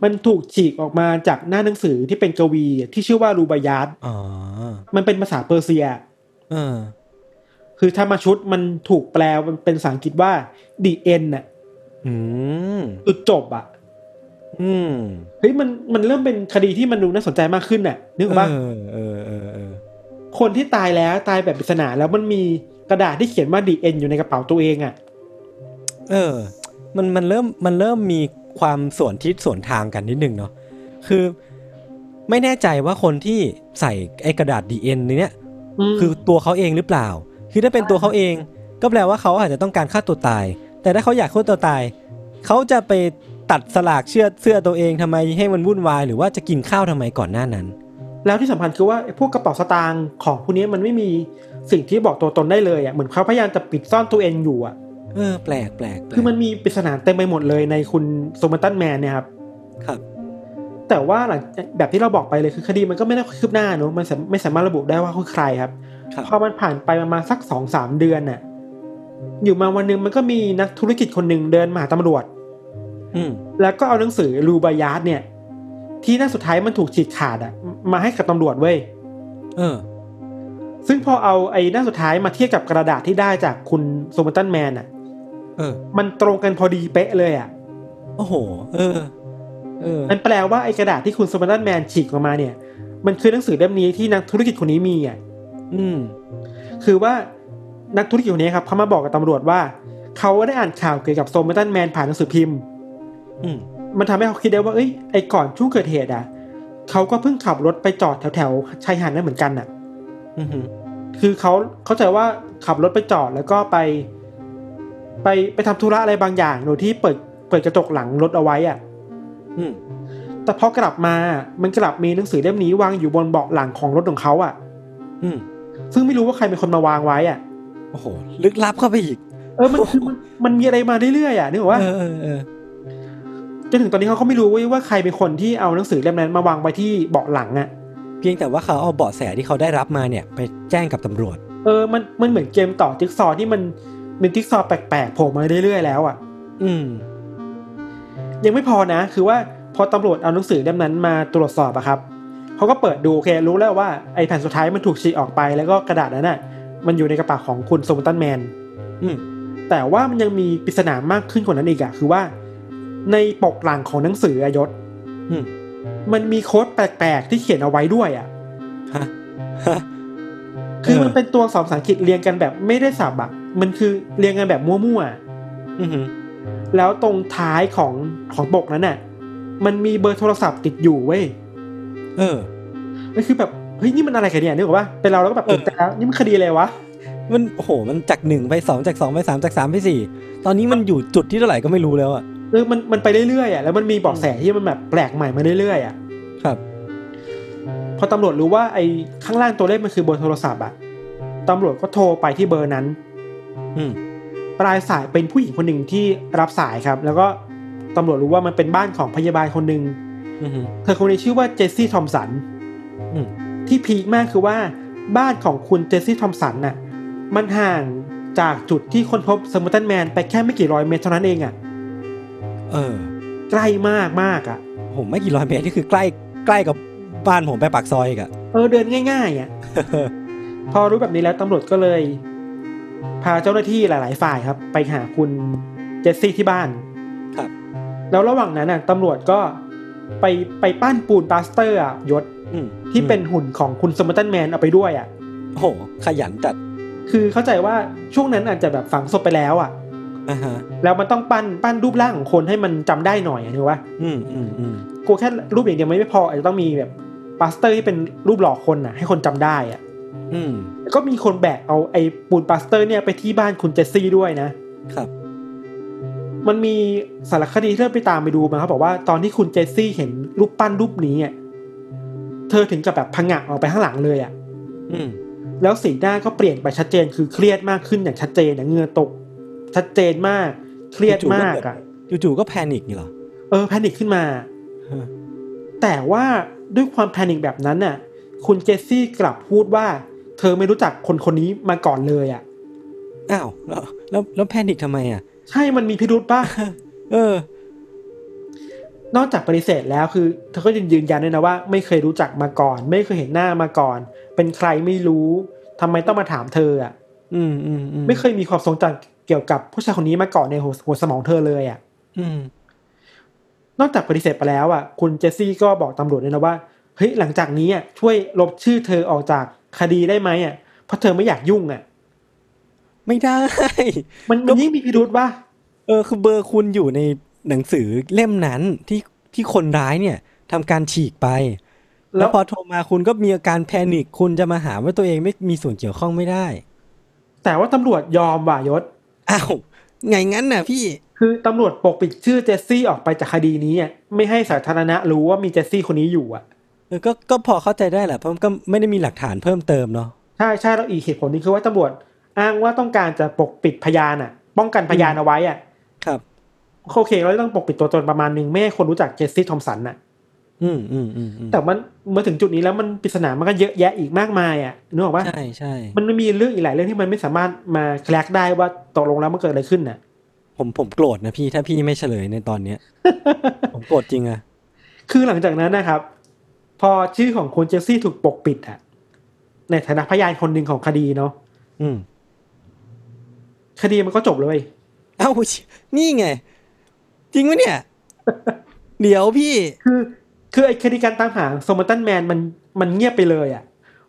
มันถูกฉีกออกมาจากหน้าหนังสือที่เป็นกวีที่ชื่อว่ารูบายาตมันเป็นภาษาเปอร์เซีย คือถ้ามาชุดมันถูกแปลมันเป็นภาษาอังกฤษว่า the end น่ะจุดจบอ่ะเฮ้ยมันเริ่มเป็นคดีที่มันดูน่าสนใจมากขึ้นน่ะนึกออกป่ะคนที่ตายแล้วตายแบบปริศนาแล้วมันมีกระดาษที่เขียนว่า the end อยู่ในกระเป๋าตัวเองอ่ะมันเริ่มมีความส่วนทิศส่วนทางกันนิดนึงเนาะคือไม่แน่ใจว่าคนที่ใส่ไอ้กระดาษ the end เนี้ยคือตัวเขาเองหรือเปล่าคือถ้าเป็นตัวเขาเองก็แปลว่าเขาอาจจะต้องการฆ่าตัวตายแต่ถ้าเขาอยากฆ่าตัวตายเขาจะไปตัดสลากเชือดเสื้อตัวเองทำไมให้มันวุ่นวายหรือว่าจะกินข้าวทำไมก่อนหน้านั้นแล้วที่สำคัญคือว่าพวกกระเป๋าสตางค์ของพวกนี้มันไม่มีสิ่งที่บอกตัวตนได้เลยอ่ะเหมือนเขาพยายามจะปิดซ่อนตัวเองอยู่อ่ะแปลกแปลกคือมันมีปริศนาเต็มไปหมดเลยในคุณโซมาตันแมนเนี่ยครับครับแต่ว่าหลังแบบที่เราบอกไปเลยคือคดีมันก็ไม่ได้คืบหน้าเนอะมันไม่สามารถระบุได้ว่าคือใครครับพอมันผ่านไปประมาณสัก 2-3 เดือนน่ะอยู่มาวันนึงมันก็มีนักธุรกิจคนหนึ่งเดินมาหาตำรวจแล้วก็เอาหนังสือรูบายาสเนี่ยที่หน้าสุดท้ายมันถูกฉีกขาดอ่ะมาให้กับตำรวจเว้ยซึ่งพอเอาไอ้หน้าสุดท้ายมาเทียบกับกระดาษที่ได้จากคุณโซมาตันแมนอ่ะมันตรงกันพอดีเป๊ะเลยอ่ะโอ้โหมันแปลว่าไอ้กระดาษที่คุณโซมาตันแมนฉีกออกมาเนี่ยมันคือหนังสือเล่มนี้ที่นักธุรกิจคนนี้มีอ่ะคือว่านักธุรกิจคนนี้ครับเขามาบอกกับตำรวจว่าเขาได้อ่านข่าวเกี่ยวกับโซมาตันแมนผ่านหนังสือพิมพ์มันทำให้เขาคิดได้ว่าเอ้ยไอ้ก่อนช่วงเกิดเหตุอ่ะเขาก็เพิ่งขับรถไปจอดแถวๆชายหาดนั่นเหมือนกันน่ะคือเขาเข้าใจว่าขับรถไปจอดแล้วก็ไปทำธุระอะไรบางอย่างโดยที่เปิดกระจกหลังรถเอาไว้อ่ะแต่พอกลับมามันกลับมีหนังสือเล่มนี้วางอยู่บนเบาะหลังของรถของเขาอ่ะซึ่งไม่รู้ว่าใครเป็นคนมาวางไว้อ่ะโอ้โหลึกลับเข้าไปอีกมันมีอะไรมาเรื่อยๆอ่ะนึกว่าจนถึงตอนนี้เขาก็ไม่รู้ว่าใครเป็นคนที่เอาหนังสือเล่มนั้นมาวางไว้ที่เบาะหลังอ่ะเพียงแต่ว่าเขาเอาเบาะแสที่เขาได้รับมาเนี่ยไปแจ้งกับตำรวจมันเหมือนเกมต่อจิ๊กซอว์ที่มันเป็นจิ๊กซอว์แปลกๆโผล่มาเรื่อยๆแล้วอ่ะยังไม่พอนะคือว่าพอตำรวจเอาหนังสือเล่มนั้นมาตรวจสอบอะครับเขาก็เปิดดูโอเครู้แล้วว่าไอ้แผ่นสุดท้ายมันถูกฉีกออกไปแล้วก็กระดาษนั้นน่ะมันอยู่ในกระเป๋าของคุณโซมาตันแมนแต่ว่ามันยังมีปริศนามากขึ้นกว่านั้นอีกอะคือว่าในปกหลังของหนังสืออยศมันมีโค้ดแปลกๆที่เขียนเอาไว้ด้วยอะคือมันเป็นตัวอักษรภาษาอังกฤษเรียงกันแบบไม่ได้สับอะมันคือเรียงกันแบบมั่วๆแล้วตรงท้ายของปกนั้นน่ะมันมีเบอร์โทรศัพท์ติดอยู่เว้ยมันคือแบบเฮ้ยนี่มันอะไรกันเนี่ยนึกออกป่ะเป็นเราแล้วก็แบบตื่นแต่แล้วนี่มันคดีอะไรวะมันโอ้โหมันจาก1ไป2จาก2ไป3จาก3ไป4ตอนนี้มันอยู่จุดที่เท่าไหร่ก็ไม่รู้แล้วอ่ะมันไปเรื่อยๆอ่ะแล้วมันมีเบาะแสที่มันแบบแปลกใหม่มาเรื่อยๆอ่ะครับพอตำรวจรู้ว่าไอ้ข้างล่างตัวเลขมันคือเบอร์โทรศัพท์อ่ะตำรวจก็โทรไปที่เบอร์นั้นปลายสายเป็นผู้หญิงคนหนึ่งที่รับสายครับแล้วก็ตำรวจรู้ว่ามันเป็นบ้านของพยาบาลคนนึงเธอคนนี้ชื่อว่าเจสซี่ทอมสันที่พีคมากคือว่าบ้านของคุณเจสซี่ทอมสันน่ะมันห่างจากจุดที่คนพบสมุตันแมนไปแค่ไม่กี่ร้อยเมตรเท่านั้นเองอ่ะใกล้มากมากอ่ะผมไม่กี่ร้อยเมตรนี่คือใกล้ใกล้กับบ้านผมไปปากซอยอ่ะเดินง่ายๆอ่ะ พอรู้แบบนี้แล้วตำรวจก็เลยพาเจ้าหน้าที่หลายๆฝ่ายครับไปหาคุณเจสซี่ที่บ้านครับแล้วระหว่างนั้นน่ะตำรวจก็ไปปั้นปูนบัสเตอร์อ่ะยศที่เป็นหุ่นของคุณสมอตันแมนเอาไปด้วยอ่ะโอ้โหขยันจัดคือเข้าใจว่าช่วงนั้นอาจจะแบบฝังศพไปแล้วอ่ะแล้วมันต้องปั้นรูปร่างของคนให้มันจำได้หน่อยถูกป่ะกูแค่รูปอย่างเดียวไม่พออาจจะต้องมีแบบบัสเตอร์ที่เป็นรูปหล่อคนน่ะให้คนจำได้อ่ะก็มีคนแบกเอาไอ้ปูนบัสเตอร์เนี่ยไปที่บ้านคุณเจสซี่ด้วยนะครับมันมีสารคดีเริ่มไปตามไปดูมาครับบอกว่าตอนที่คุณเจสซี่เห็นรูปปั้นรูปนี้อ่ะเธอถึงกับแบบผงะออกไปข้างหลังเลยอ่ะแล้วสีหน้าก็เปลี่ยนไปชัดเจนคือเครียดมากขึ้นอย่างชัดเจนเหงื่อตกชัดเจนมากเครียดมากอ่ะจู่ๆก็แพนิคนี่เหรอแพนิคขึ้นมาแต่ว่าด้วยความแพนิคแบบนั้นน่ะคุณเจสซี่กลับพูดว่าเธอไม่รู้จักคนนี้มาก่อนเลยอ่ะอ้าวแล้วแพนิคทำไมอ่ะใช่มันมีพิรุธป่ะนอกจากปฏิเสธแล้วคือเธอก็ยืนยันด้วยนะว่าไม่เคยรู้จักมาก่อนไม่เคยเห็นหน้ามาก่อนเป็นใครไม่รู้ ทำไมต้องมาถามเธออ่ะไม่เคยมีความทรงจำเกี่ยวกับผู้ชายคนนี้มาก่อนในหัวสมองเธอเลยอ่ะนอกจากปฏิเสธไปแล้วอ่ะคุณเจสซี่ก็บอกตำรวจเลยนะว่าเฮ้ยหลังจากนี้อ่ะช่วยลบชื่อเธอออกจากคดีได้ไหมอ่ะเพราะเธอไม่อยากยุ่งอ่ะไม่ได้มันยิ่งมีพิรุธป่ะคือเบอร์คุณอยู่ในหนังสือเล่มนั้นที่คนร้ายเนี่ยทำการฉีกไปแล้วพอโทรมาคุณก็มีอาการแพนิคคุณจะมาหาว่าตัวเองไม่มีส่วนเกี่ยวข้องไม่ได้แต่ว่าตำรวจยอมว่ะยศอ้าวไงงั้นน่ะพี่คือตำรวจปกปิดชื่อเจสซี่ออกไปจากคดีนี้อ่ะไม่ให้สาธารณะรู้ว่ามีเจสซี่คนนี้อยู่อ่ะก็พอเข้าใจได้แหละเพราะก็ไม่ได้มีหลักฐานเพิ่มเติมเนาะใช่ใช่แล้วอีกเหตุผลนึงคือว่าตำรวจอ้างว่าต้องการจะปกปิดพยานอ่ะป้องกันพยานเอาไว้อ่ะครับโอเคเราต้องปกปิดตัวตนประมาณนึงไม่ให้คนรู้จักเจสซี่ทอมสันน่ะแต่มันมาถึงจุดนี้แล้วมันปริศนามันก็เยอะแยะอีกมากมายอ่ะนึกออกป่ะใช่ๆมันมีเรื่องอีกหลายเรื่องที่มันไม่สามารถมาแคร็กได้ว่าตกลงแล้วมันเกิดอะไรขึ้นน่ะผมโกรธนะพี่ถ้าพี่ไม่เฉลยในตอนเนี้ย ผมโกรธจริงอ่ะคือหลังจากนั้นนะครับพอชื่อของคุณเจสซี่ถูกปกปิดอ่ะในฐานะพยานคนนึงของคดีเนาะคดีมันก็จบเลยเอ้านี่ไงจริงวะเนี่ย เดี๋ยวพี่คือไอ้คดีการตามหาโซมาตันแมนมันเงียบไปเลยอ่ะ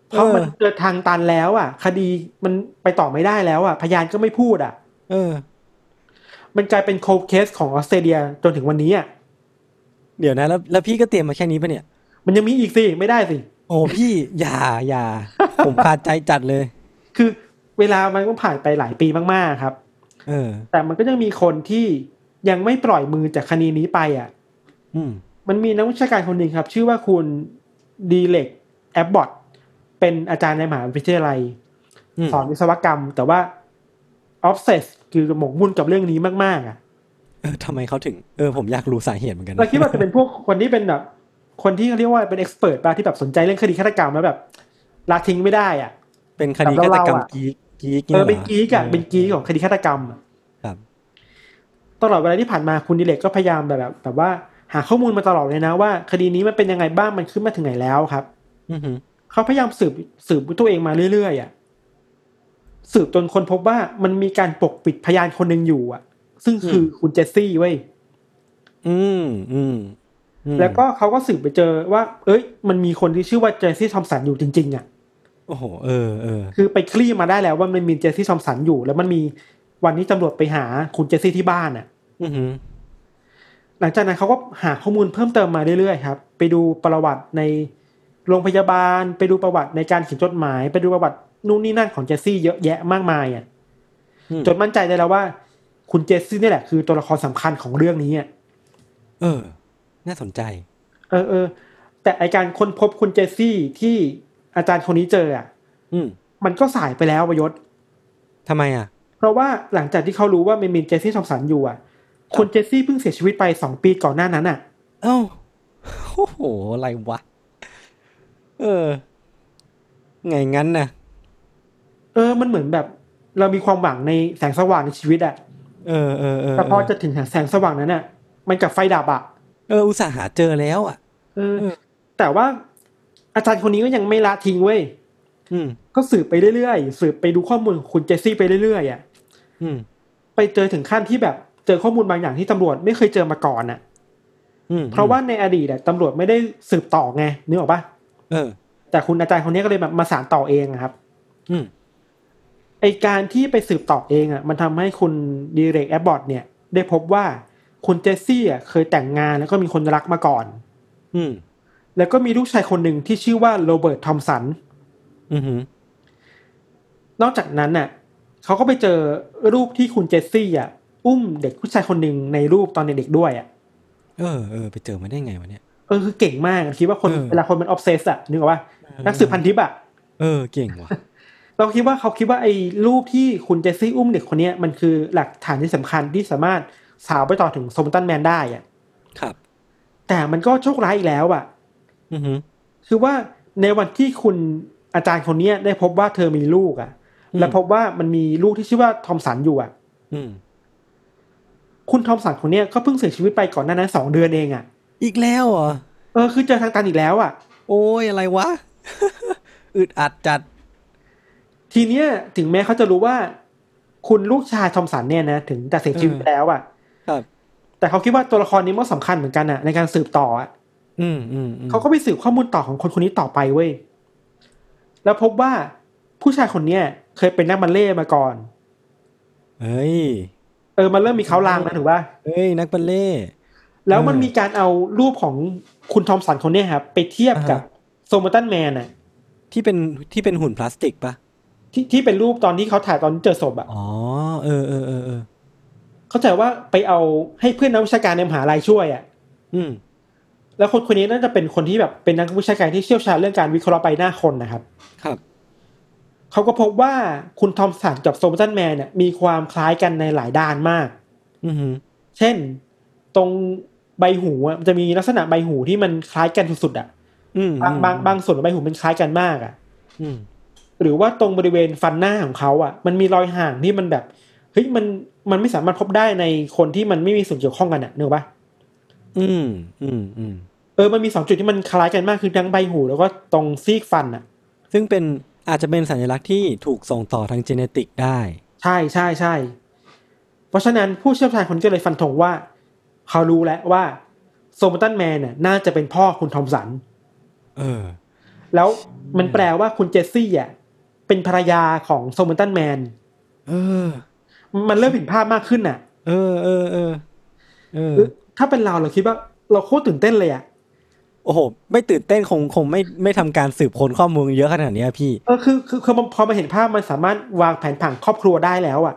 เพราะมันเดินทางตันแล้วอ่ะคดีมันไปต่อไม่ได้แล้วอ่ะพยานก็ไม่พูดอ่ะมันกลายเป็นโคลด์เคสของออสเตรเลียจนถึงวันนี้อ่ะเดี๋ยวนะแล้วพี่ก็เตรียมมาแค่นี้ป่ะเนี่ยมันยังมีอีกสิไม่ได้สิโอ้พี่อย่า ผมขาดใจจัดเลยคือเวลามันก็ผ่านไปหลายปีมากๆครับแต่มันก็ยังมีคนที่ยังไม่ปล่อยมือจากคดีนี้ไปอ่ะมันมีนักวิชาการคนหนึ่งครับชื่อว่าคุณดีเล็กแอบบอตเป็นอาจารย์ในมหาวิทยาลัยสอนวิศวกรรมแต่ว่าออฟเซสคือหมกมุ่นกับเรื่องนี้มากๆอ่ะทำไมเขาถึงผมอยากรู้สาเหตุเหมือนกันเราคิดว่าจะเป็นพวกคนที่เป็นแบบคนที่เรียกว่าเป็นเอ็กซ์เพิร์ทป่ะที่แบบสนใจเรื่องคดีฆาตกรรมแล้วแบบละทิ้งไม่ได้อ่ะเป็นคดีฆาตกรรมกี๊กเป็นกี๊กอ่ะเป็นกี๊กของคดีฆาตกรรมครับตลอดเวลาที่ผ่านมาคุณดิเล็กก็พยายามแบบว่าหาข้อมูลมาตลอดเลยนะว่าคดีนี้มันเป็นยังไงบ้างมันขึ้นมาถึงไหนแล้วครับเขาพยายามสืบตัวเองมาเรื่อยๆอ่ะสืบจนคนพบว่ามันมีการปกปิดพยานคนหนึ่งอยู่อ่ะซึ่งคือคุณเจสซี่เว้ยแล้วก็เขาก็สืบไปเจอว่าเอ้ยมันมีคนที่ชื่อว่าเจสซี่ทอมสันอยู่จริงๆอ่ะโอ้โหคือไปคลี่มาได้แล้วว่ามันมีเจสซี่ทอมสันอยู่แล้วมันมีวันนี้ตำรวจไปหาคุณเจสซี่ที่บ้านอ่ะหลังจากนั้นเขาก็หาข้อมูลเพิ่มเติมมาเรื่อยๆครับไปดูประวัติในโรงพยาบาลไปดูประวัติในการเขียนจดหมายไปดูประวัตินู่นนี่นั่นของเจสซี่เยอะแยะมากมายอ่ะจนมั่นใจได้แล้วว่าคุณเจสซี่นี่แหละคือตัวละครสำคัญของเรื่องนี้อ่ะน่าสนใจแต่ไอการค้นพบคุณเจสซี่ที่อาจารย์คนนี้เจออ่ะมันก็สายไปแล้วยศทำไมอ่ะเพราะว่าหลังจากที่เขารู้ว่ามีเจสซี่ทอมสันอยู่อ่ะคุณเจสซี่เพิ่งเสียชีวิตไป2ปีก่อนหน้านั้นน่ะเอ้าโอ้โหอะไรวะไงงั้นน่ะมันเหมือนแบบเรามีความหวังในแสงสว่างในชีวิตอ่ะแต่พอจะถึงหาแสงสว่างนั้นน่ะมันกับไฟดับอ่ะอุตส่าห์หาเจอแล้วอ่ะแต่ว่าอาจารย์คนนี้ก็ยังไม่ละทิ้งเว้ยก็สืบไปเรื่อยๆสืบไปดูข้อมูลของคุณเจสซี่ไปเรื่อยๆอ่ะไปเจอถึงขั้นที่แบบเจอข้อมูลบางอย่างที่ตำรวจไม่เคยเจอมาก่อนน่ะเพราะว่าในอดีตตำรวจไม่ได้สืบต่อไงนึกออกป่ะแต่คุณอาจารย์คนนี้ก็เลยแบบมาสานต่อเองครับไอการที่ไปสืบต่อเองอ่ะมันทำให้คุณดีเรกแอบบอทเนี่ยได้พบว่าคุณเจสซี่อ่ะเคยแต่งงานแล้วก็มีคนรักมาก่อนแล้วก็มีลูกชายคนหนึ่งที่ชื่อว่าโรเบิร์ตทอมสันนอกจากนั้นน่ะเขาก็ไปเจอรูปที่คุณเจสซี่อ่ะอุ้มเด็กผู้ชายคนหนึ่งในรูปตอนเด็กๆด้วยอ่ะไปเจอมาได้ไงวะเนี่ยคือเก่งมากคิดว่าคนเวลาคนมันออฟเซสอ่ะนึกออกป่ะนักสืบพันทิปอ่ะเก่งว่ะเราคิดว่าเขาคิดว่าไอ้รูปที่คุณเจสซี่อุ้มเด็กคนนี้มันคือหลักฐานที่สำคัญที่สามารถสาวไปต่อถึงโซมาตันแมนได้อ่ะครับแต่มันก็โชคร้ายอีกแล้วอ่ะคือว่าในวันที่คุณอาจารย์คนนี้ได้พบว่าเธอมีลูกอ่ะและพบว่ามันมีลูกที่ชื่อว่าทอมสันอยู่อ่ะคุณทอมสันคนเนี้ยก็เพิ่งเสียชีวิตไปก่อนหน้านั้น2เดือนเองอ่ะอีกแล้วเหรอคือเจอทางตันอีกแล้วอ่ะโอ้ยอะไรวะ อึดอัดจัด ทีเนี้ยถึงแม้เขาจะรู้ว่าคุณลูกชายทอมสันเนี่ยนะถึงจะเสียชีวิตแล้วอ่ะครับแต่เขาคิดว่าตัวละครนี้มันสำคัญเหมือนกันอ่ะในการสืบต่ออ่ะเขาก็ไปสืบข้อมูลต่อของคนคนนี้ต่อไปเว้ยแล้วพบว่าผู้ชายคนเนี้ยเคยเป็นนักบัลเล่มาก่อนเฮ้ยมันเริ่มมีเขาลางนะถูกป่ะเฮ้ยนักบัลเล่แล้วมันมีการเอารูปของคุณทอมสันคนเนี้ยครับไปเทียบกับโซมาตันแมนน่ะที่เป็นหุ่นพลาสติกป่ะที่เป็นรูปตอนที่เขาถ่ายตอนเจอศพอ่ะอ๋อเออเข้าใจว่าไปเอาให้เพื่อนนักวิชาการในมหาวิทยาลัยช่วยอ่ะแล้วคนนี้น่าจะเป็นคนที่แบบเป็นนักวิชาการที่เชี่ยวชาญเรื่องการวิเคราะห์ใบหน้าคนนะครับครับเขาก็พบว่าคุณทอมสันกับโซมาตันแมนเนี่ยมีความคล้ายกันในหลายด้านมากเช่นตรงใบหูอ่ะมันจะมีลักษณะใบหูที่มันคล้ายกันสุดๆอ่ะบางส่วนของใบหูมันคล้ายกันมากอ่ะหรือว่าตรงบริเวณฟันหน้าของเขาอ่ะมันมีรอยห่างที่มันแบบเฮ้ยมันไม่สามารถพบได้ในคนที่มันไม่มีส่วนเกี่ยวข้องกันน่ะนึกป่ะมันมี2จุดที่มันคล้ายกันมากคือทั้งใบหูแล้วก็ตรงซีกฟันน่ะซึ่งเป็นอาจจะเป็นสัญลักษณ์ที่ถูกส่งต่อทางจีเนติกได้ใช่ๆๆเพราะฉะนั้นผู้เชี่ยวชาญคนก็เลยฟันธงว่าเขารู้แล้วว่าโซมาตันแมนน่ะน่าจะเป็นพ่อคุณทอมสันแล้วมันแปลว่าคุณเจสซี่อ่ะเป็นภรรยาของโซมาตันแมนมันเริ่มเห็นภาพมากขึ้นน่ะถ้าเป็นเราคิดว่าเราโคตรตื่นเต้นเลยอ่ะโอ้โหไม่ตื่นเต้นคงไม่ทำการสืบค้นข้อมูลเยอะขนาดนี้พี่คือพอมาเห็นภาพมันสามารถวางแผนผังครอบครัวได้แล้วอ่ะ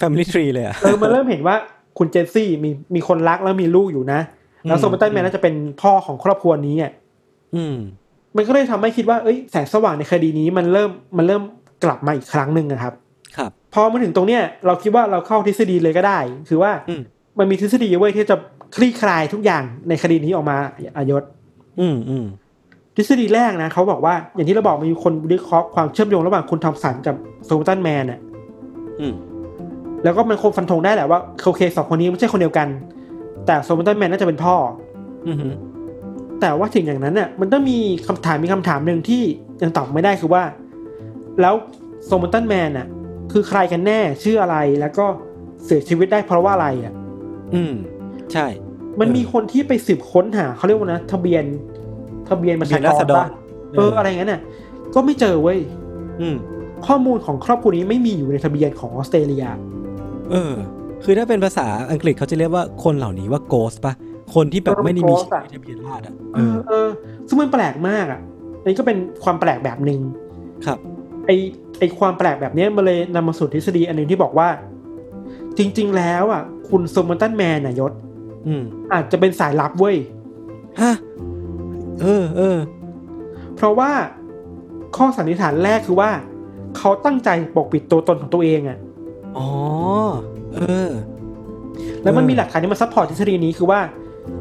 Family Tree เลยอ่ะมันเริ่มเห็นว่าคุณเจสซี่มีคนรักแล้วมีลูกอยู่นะแล้วโซมาตันแมนน่าจะเป็นพ่อของครอบครัวนี้อ่ะมันก็เลยทำให้คิดว่าเอ้ยแสงสว่างในคดีนี้มันเริ่มกลับมาอีกครั้งนึงนะครับครับพอมาถึงตรงเนี้ยเราคิดว่าเราเข้าทฤษฎีเลยก็ได้คือว่ามันมีทฤษฎีเว้ยที่จะคลี่คลายทุกอย่างในคดีนี้ออกมาอยศทฤษฎีแรกนะเขาบอกว่าอย่างที่เราบอกมีคนวิเคราะห์ความเชื่อมโยงระหว่างคุณทอมสันกับโซมาตันแมนน่ะแล้วก็มันคงฟันธงได้แหละว่าโอเค2คนนี้ไม่ใช่คนเดียวกันแต่โซมาตันแมนน่าจะเป็นพ่อแต่ว่าถึงอย่างนั้นน่ะมันต้องมีคำถามนึงที่ยังตอบไม่ได้คือว่าแล้วโซมาตันแมนน่ะคือใครกันแน่ชื่ออะไรแล้วก็เสียชีวิตได้เพราะว่าอะไรอ่ะใช่มันมีคนที่ไปสืบค้นหาเขาเรียกว่านะทะเบียนประชากรบ้านอะไรอย่างนั้นน่ะก็ไม่เจอเว้ยข้อมูลของครอบครัวนี้ไม่มีอยู่ในทะเบียนของออสเตรเลียคือถ้าเป็นภาษาอังกฤษเขาจะเรียกว่าคนเหล่านี้ว่าโกสป่ะคนที่แบบไม่ได้มีทะเบียนราษฎร์อ่ะซึ่งมันแปลกมากอ่ะอันนี้ก็เป็นความแปลกแบบนึงครับไอ้ความแปลกแบบนี้มาเลยนำมาสู่ทฤษฎีอันนึงที่บอกว่าจริงๆแล้วอ่ะคุณโซมาตันแมนน่ะยศอาจจะเป็นสายลับเว้ยฮะเพราะว่าข้อสันนิษฐานแรกคือว่าเขาตั้งใจปกปิดตัวตนของตัวเองอ่ะอ๋อแล้วมันมีหลักฐานที่มาซัพพอร์ตทฤษฎีนี้คือว่า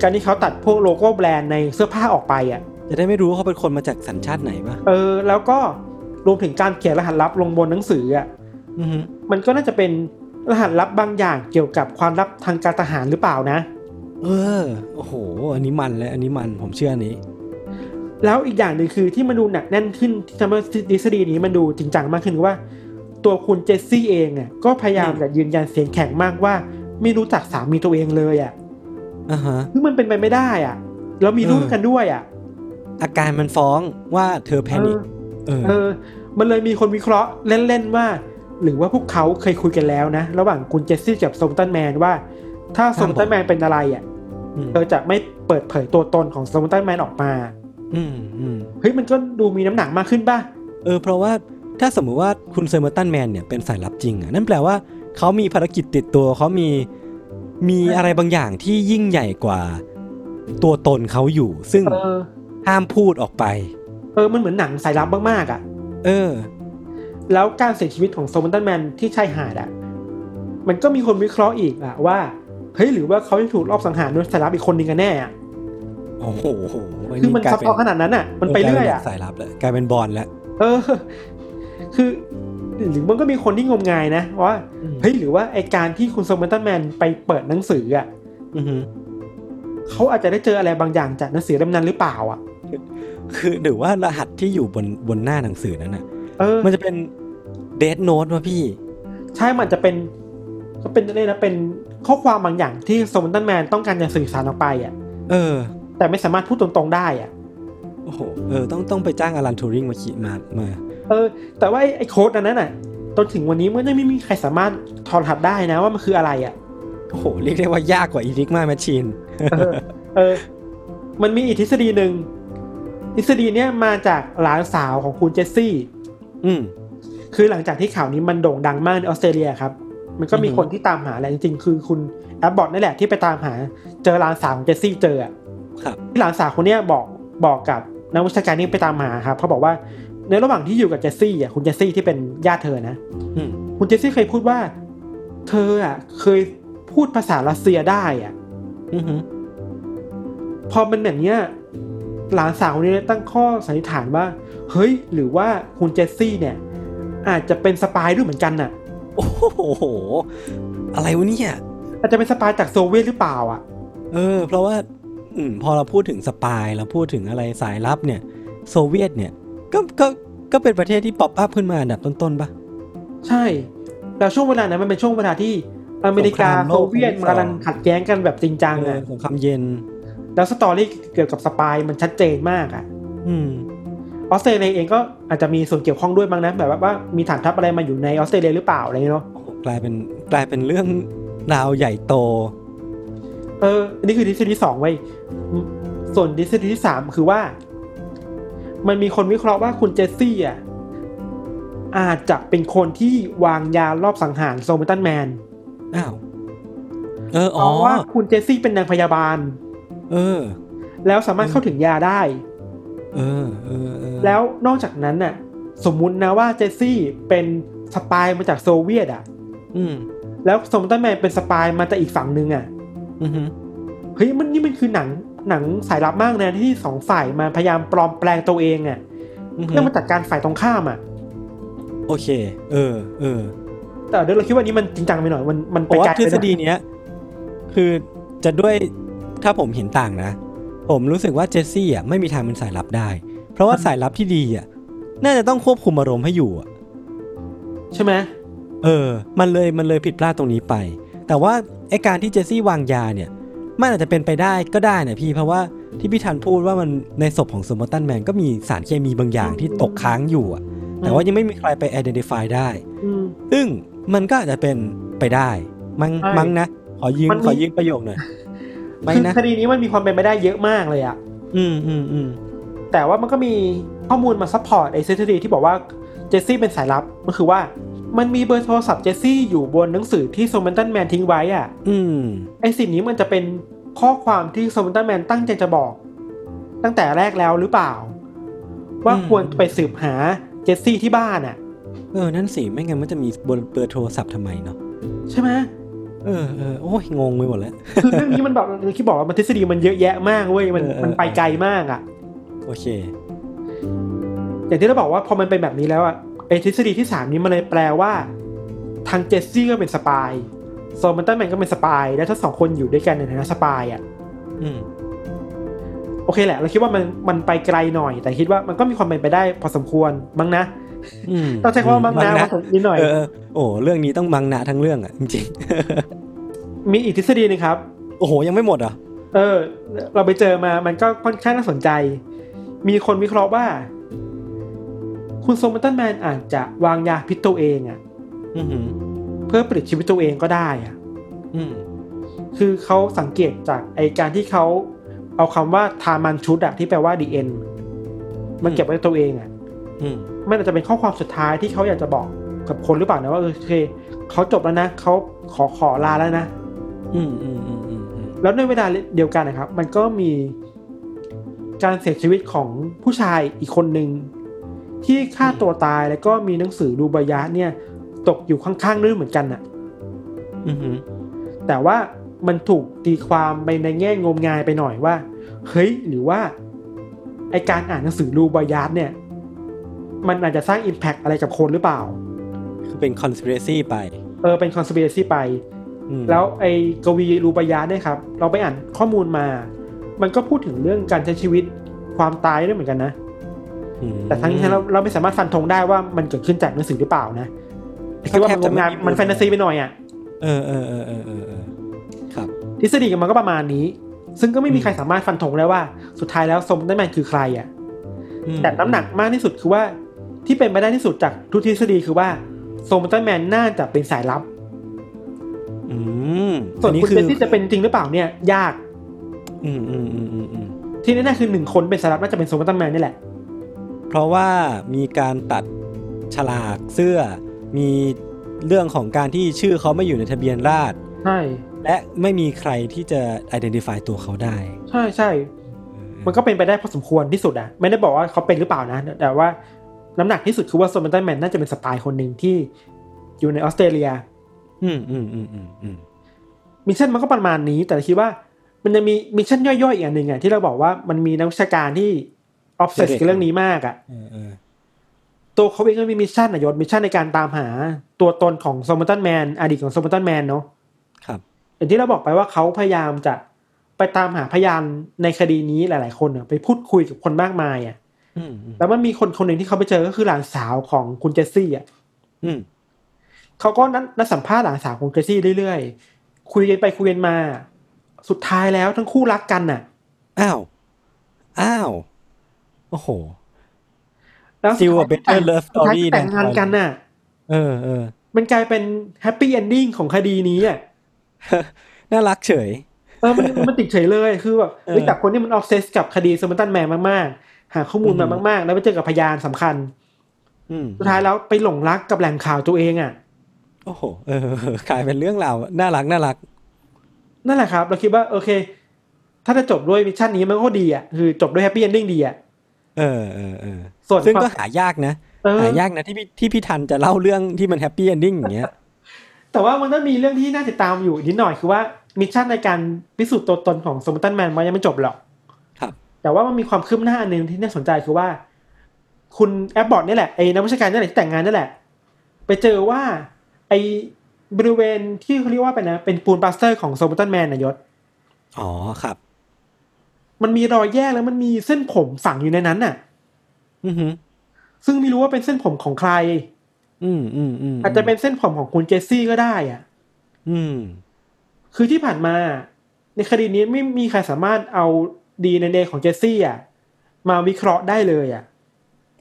การที่เขาตัดพวกโลโก้แบรนด์ในเสื้อผ้าออกไปอ่ะจะได้ไม่รู้ว่าเขาเป็นคนมาจากสัญชาติไหนป่ะแล้วก็รวมถึงการเขียนรหัสลับลงบนหนังสืออ่ะมันก็น่าจะเป็นรหัสลับบางอย่างเกี่ยวกับความลับทางการทหารหรือเปล่านะโอ้โหอันนี้มันผมเชื่ออันนี้แล้วอีกอย่างนึงคือที่มันดูหนักแน่นขึ้นที่ทำให้ทฤษฎีนี้มันดูจริงจังมากขึ้นว่าตัวคุณเจสซี่เองเนี่ยก็พยายามจะยืนยันเสียงแข็งมากว่าไม่รู้จักสามีตัวเองเลยอ่ะคือมันเป็นไปไม่ได้อ่ะแล้วมีลูกกันด้วยอ่ะอาการมันฟ้องว่าเธอแพนิคมันเลยมีคนวิเคราะห์เล่นๆว่าหรือว่าพวกเขาเคยคุยกันแล้วนะระหว่างคุณเจสซี่กับโซมาตันแมนว่าถ้าโซมาตันแมนเป็นอะไรอ่ะเธอจะไม่เปิดเผยตัวตนของโซมาตันแมนออกมาเฮ้ยมันก็ดูมีน้ำหนักมากขึ้นป่ะเพราะว่าถ้าสมมติว่าคุณโซมาตันแมนเนี่ยเป็นสายลับจริงอ่ะนั่นแปลว่าเขามีภารกิจติดตัวเขามีอะไรบางอย่างที่ยิ่งใหญ่กว่าตัวตนเขาอยู่ซึ่งห้ามพูดออกไปมันเหมือนหนังสายลับมากๆอ่ะแล้วการเสียชีวิตของโซมาตันแมนที่ชายหาดอ่ะมันก็มีคนวิเคราะห์อีกอ่ะว่าเฮ้ยหรือว่าเขาจะถูกลอบสังหารด้วยสายลับอีกคนนึงกันแน่อ่ะโอ้โหคือมันซับซ้อนขนาดนั้นอ่ะมันไปเรื่อยอ่ะสายลับเลยกลายเป็นบอนแล้วคือหรือมันก็มีคนที่งมงายนะว่าเฮ้ยหรือว่าไอการที่คุณโซมาตันแมนไปเปิดหนังสืออ่ะเขาอาจจะได้เจออะไรบางอย่างจากหนังสือเล่มนั้นหรือเปล่าอ่ะคือหรือว่ารหัสที่อยู่บนหน้าหนังสือนั้นน่ะมันจะเป็น ดทโน้ตวะพี่ใช่มันจะเป็นก็เป็นได้นะเป็นข้อความบางอย่างที่สมอนตันแมนต้องการจะสื่อสารออกไปอ่ะแต่ไม่สามารถพูดตรงๆได้อ่ะโอ้โหต้องไปจ้างอลันทูริงมาขีดมาแต่ว่าไอ้โค้ดอันนั้นน่ะจนถึงวันนี้มันยังไม่มีใครสามารถถอดรหัสได้นะว่ามันคืออะไรอ่ะโอ้โหเรียกได้ว่ายากกว่าอีนิกมาแมชชีนมันมีอีกทฤษฎีนึงทฤษฎีเนี้ยมาจากหลานสาวของคุณเจสซี่คือหลังจากที่ข่าวนี้มันโด่งดังมากในออสเตรเลียครับมันก็มีคนที่ตามหาแหละจริงๆคือคุณแอบบอทนั่นแหละที่ไปตามหาเจอหลานสาวของเจสซี่เจอครับที่หลานสาวคนเนี้ยบอกกับนักวิชาการนี่ไปตามหาครับเขาบอกว่าในระหว่างที่อยู่กับเจสซี่อ่ะคุณเจสซี่ที่เป็นญาติเธอนะคุณเจสซี่เคยพูดว่าเธออ่ะเคยพูดภาษารัสเซียได้อ่ะพอมันแบบเนี้ยหลานสาวคนนี้ตั้งข้อสันนิษฐานว่าเฮ้ยหรือว่าคุณเจสซี่เนี่ยอาจจะเป็นสปายด้วยเหมือนกันน่ะโอ้โหอะไรวะเนี่ยอาจจะเป็นสปายจากโซเวียตหรือเปล่าอ่ะเพราะว่าพอเราพูดถึงสปายเราพูดถึงอะไรสายลับเนี่ยโซเวียตเนี่ยก็เป็นประเทศที่ป๊อปอัพขึ้นมาอันดับต้นๆป่ะใช่แล้วช่วงเวลานั้นมันเป็นช่วงเวลาที่อเมริกาโซเวียตกำลังขัดแย้งกันแบบจริงจังอ่ะสงครามเย็นแล้วสตอรี่เกี่ยวกับสปายมันชัดเจนมากอ่ะออสเตรเลียเองก็อาจจะมีส่วนเกี่ยวข้องด้วยบ้างนะแบบว่ามีฐานทัพอะไรมาอยู่ในออสเตรเลียหรือเปล่าอะไรเนาะกลายเป็นเรื่องราวใหญ่โตนี่คือทฤษฎีที่2ไว้ส่วนทฤษฎีที่3คือว่ามันมีคนวิเคราะห์ว่าคุณเจสซี่อ่ะอาจจะเป็นคนที่วางยารอบสังหารโซเมตันแมนอ้าวเพราะว่าคุณเจสซี่เป็นนางพยาบาลแล้วสามารถเข้าถึงยาได้แล้วนอกจากนั้นน่ะสมมุตินะว่าเจสซี่เป็นสปายมาจากโซเวียตอ่ะแล้วโซเมตันแมนเป็นสปายมาจากอีกฝั่งนึงอ่ะเฮ้ยมันนี่มันคือหนังสายลับมากนะที่สองฝ่ายมาพยายามปลอมแปลงตัวเองอ่ะเพื่อมาจัดการฝ่ายตรงข้ามอ่ะโอเคแต่เดี๋ยวเราคิดว่านี้มันจริงจังไปหน่อยมันไปไกลไปนะทฤษฎีเนี้ยคือจะด้วยถ้าผมเห็นต่างนะผมรู้สึกว่าเจสซี่อ่ะไม่มีทางเป็นสายลับได้เพราะว่าสายลับที่ดีอ่ะน่าจะต้องควบคุมอารมณ์ให้อยู่อ่ะใช่ไหมมันเลยผิดพลาดตรงนี้ไปแต่ว่าไอ้การที่เจสซี่วางยาเนี่ยมันอาจจะเป็นไปได้ก็ได้นะพี่เพราะว่าที่พี่ทันพูดว่ามันในศพของสมอตันแมนก็มีสารเคมีบางอย่างที่ตกค้างอยู่อ่ะแต่ว่ายังไม่มีใครไป identify ได้ซึ่งมันก็อาจจะเป็นไปได้มั้งนะขอยืมประโยคหน่อยไม่นะคดีนี้มันมีความเป็นไปได้เยอะมากเลยอ่ะแต่ว่ามันก็มีข้อมูลมาซัพพอร์ตไอ้ทฤษฎีที่บอกว่าเจสซี่เป็นสายลับมันคือว่ามันมีเบอร์โทรศัพท์เจสซี่อยู่บนหนังสือที่โซเมนตันแมนทิ้งไว้อ่ะไอ้สิ่งนี้มันจะเป็นข้อความที่โซเมนตันแมนตั้งใจจะบอกตั้งแต่แรกแล้วหรือเปล่าว่าควรไปสืบหาเจสซี่ที่บ้านอ่ะนั่นสิไม่งั้นมันจะมีเบอร์โทรศัพท์ทำไมเนาะใช่ไหมโอ้ยงงไปหมดแล้วคือเรื่องนี้มันแบบที่บอกว่ามันทฤษฎีมันเยอะแยะมากเว้ยมันไปไกลมากอ่ะโอเคอย่างที่เราบอกว่าพอมันเป็นแบบนี้แล้วอ่ะไอ้ทฤษฎีที่3นี้มันเลยแปลว่าทางเจสซี่ก็เป็นสปายโซมันตันแมนก็เป็นสปายแล้วถ้า2คนอยู่ด้วยกันในฐานะสปายอ่ะโอเคแหละเราคิดว่ามันไปไกลหน่อยแต่คิดว่ามันก็มีความเป็นไปได้พอสมควรมั้งนะต้องใช้คำว่ามั้งนะว่าสมนิดหน่อยโอ้เรื่องนี้ต้องมั้งนะทั้งเรื่องอ่ะจริงๆมีอีกทฤษฎีนึงครับโอ้โหยังไม่หมดอ่ะเราไปเจอมามันก็ค่อนข้างน่าสนใจมีคนวิเคราะห์ว่าคุณโซมตันแมนอาจจะวางยาพิษตัวเองอ่ะเพื่อปลิดชีวิตตัวเองก็ได้อ่ะคือเขาสังเกตจากไอการที่เขาเอาคำว่าทามันชุดอะที่แปลว่าดีเอ็นมันเก็บไว้ตัวเองอ่ะมันอาจจะเป็นข้อความสุดท้ายที่เขาอยากจะบอกกับคนหรือเปล่านะว่าโอเคเขาจบแล้วนะเขาขอลาแล้วนะแล้วในเวลาเดียวกันนะครับมันก็มีการเสียชีวิตของผู้ชายอีกคนนึงที่ฆ่าตัวตายแล้วก็มีหนังสือรูบายะเนี่ยตกอยู่ข้างๆนึงเหมือนกันน่ะแต่ว่ามันถูกตีความไปในแง่งมงายไปหน่อยว่าเฮ้ยหรือว่าไอการอ่านหนังสือรูบายะเนี่ยมันอาจจะสร้าง impact อะไรกับคนหรือเปล่าคือเป็น conspiracy ไปเป็น conspiracy ไปแล้วไอกวีรูบายะเนี่ยครับเราไปอ่านข้อมูลมามันก็พูดถึงเรื่องการใช้ชีวิตความตายด้วยเหมือนกันนะแต่ทั้งนี้เราไม่สามารถฟันธงได้ว่ามันเกิดขึ้นจากหนังสือหรือเปล่านะ คิดว่ามันงมงายมันแฟนตาซีไปหน่อยอ่ะครับทฤษฎีมันก็ประมาณนี้ซึ่งก็ไม่มีใครสามารถฟันธงได้ว่าสุดท้ายแล้วซอมบี้แมนคือใครอ่ะแต่น้ำหนักมากที่สุดคือว่าที่เป็นไปได้ที่สุดจากทุกทฤษฎีคือว่าซอมบี้แมนน่าจะเป็นสายลับส่วนนี้คือที่จะเป็นจริงหรือเปล่าเนี่ยยากที่แน่ๆคือ1คนเป็นสายลับน่าจะเป็นซอมบี้แมนนี่แหละเพราะว่ามีการตัดฉลากเสื้อมีเรื่องของการที่ชื่อเขาไม่อยู่ในทะเบียนราษฎร์ใช่และไม่มีใครที่จะ identify ตัวเขาได้ใช่ๆมันก็เป็นไปได้พอสมควรที่สุดอ่ะไม่ได้บอกว่าเขาเป็นหรือเปล่านะแต่ว่าน้ำหนักที่สุดคือว่าซอมบี้แมนน่าจะเป็นสปายคนหนึ่งที่อยู่ในออสเตรเลียมิชชั่นมันก็ประมาณนี้แต่คิดว่ามันจะมีมิชชั่นย่อยๆอีกอันหนึ่งอ่ะที่เราบอกว่ามันมีนักวิชาการที่ออฟเซสกับเรื่องนี้มากอ่ะตัวเขาเองก็มีมิชชั่นนะยศมิชชั่นในการตามหาตัวตนของซอมบี้แมนอดีตของซอมบี้แมนเนาะครับอย่างที่เราบอกไปว่าเขาพยายามจะไปตามหาพยานในคดีนี้หลายๆคนอ่ะไปพูดคุยกับคนมากมายอ่ะแล้วมันมีคนหนึ่งที่เขาไปเจอก็คือหลานสาวของคุณเจสซี่อ่ะเขาก็นัดสัมภาษณ์หลานสาวของเจสซี่เรื่อยๆคุยกันไปคุยกันมาสุดท้ายแล้วทั้งคู่รักกันน่ะอ้าวโอ้โหแล้วซิวเป็นเลิฟสตอรี่นะแต่งงานกันน่ะมันกลายเป็นแฮปปี้เอนดิ้งของคดีนี้อ่ะน่ารักเฉยมันติดเฉยเลยคือแบบรู้จักคนที่มันออบเซสกับคดีซอมบี้แมนมากๆหาข้อมูลมามากๆแล้วไปเจอกับพยานสำคัญสุดท้ายแล้วไปหลงรักกับแหล่งข่าวตัวเองอ่ะโอ้โหกลายเป็นเรื่องราวน่ารักนั่นแหละครับเราคิดว่าโอเคถ้าจะจบด้วยมิชชั่นนี้มันก็ดีอ่ะคือจบด้วยแฮปปี้เอนดิ้งดีอ่ะซึ่งก็หายากนะที่พี่ทันจะเล่าเรื่องที่มันแฮปปี้เอนดิ้งอย่างเงี้ยแต่ว่ามันต้องมีเรื่องที่น่าติดตามอยู่นิดหน่อยคือว่ามิชชั่นในการพิสูจน์ตัวตนของซอมบี้แมนมันยังไม่จบหรอกแต่ว่ามันมีความคืบหน้าอันนึงที่น่าสนใจคือว่าคุณแอบบอร์ดนี่แหละไอ้นักวิชาการนี่แหละที่แต่งงานนี่แหละไปเจอว่าไอ้บริเวณที่เขาเรียกว่าเป็นปูนปลาสเตอร์ของซอมบี้แมนนะยศอ๋อครับมันมีรอยแยกแล้วมันมีเส้นผมฝังอยู่ในนั้นน่ะซึ่งไม่รู้ว่าเป็นเส้นผมของใครอาจจะเป็นเส้นผมของคุณเจสซี่ก็ได้อ่ะคือที่ผ่านมาในคดีนี้ไม่มีใครสามารถเอาDNA ของเจสซี่อ่ะมาวิเคราะห์ได้เลยอ่ะ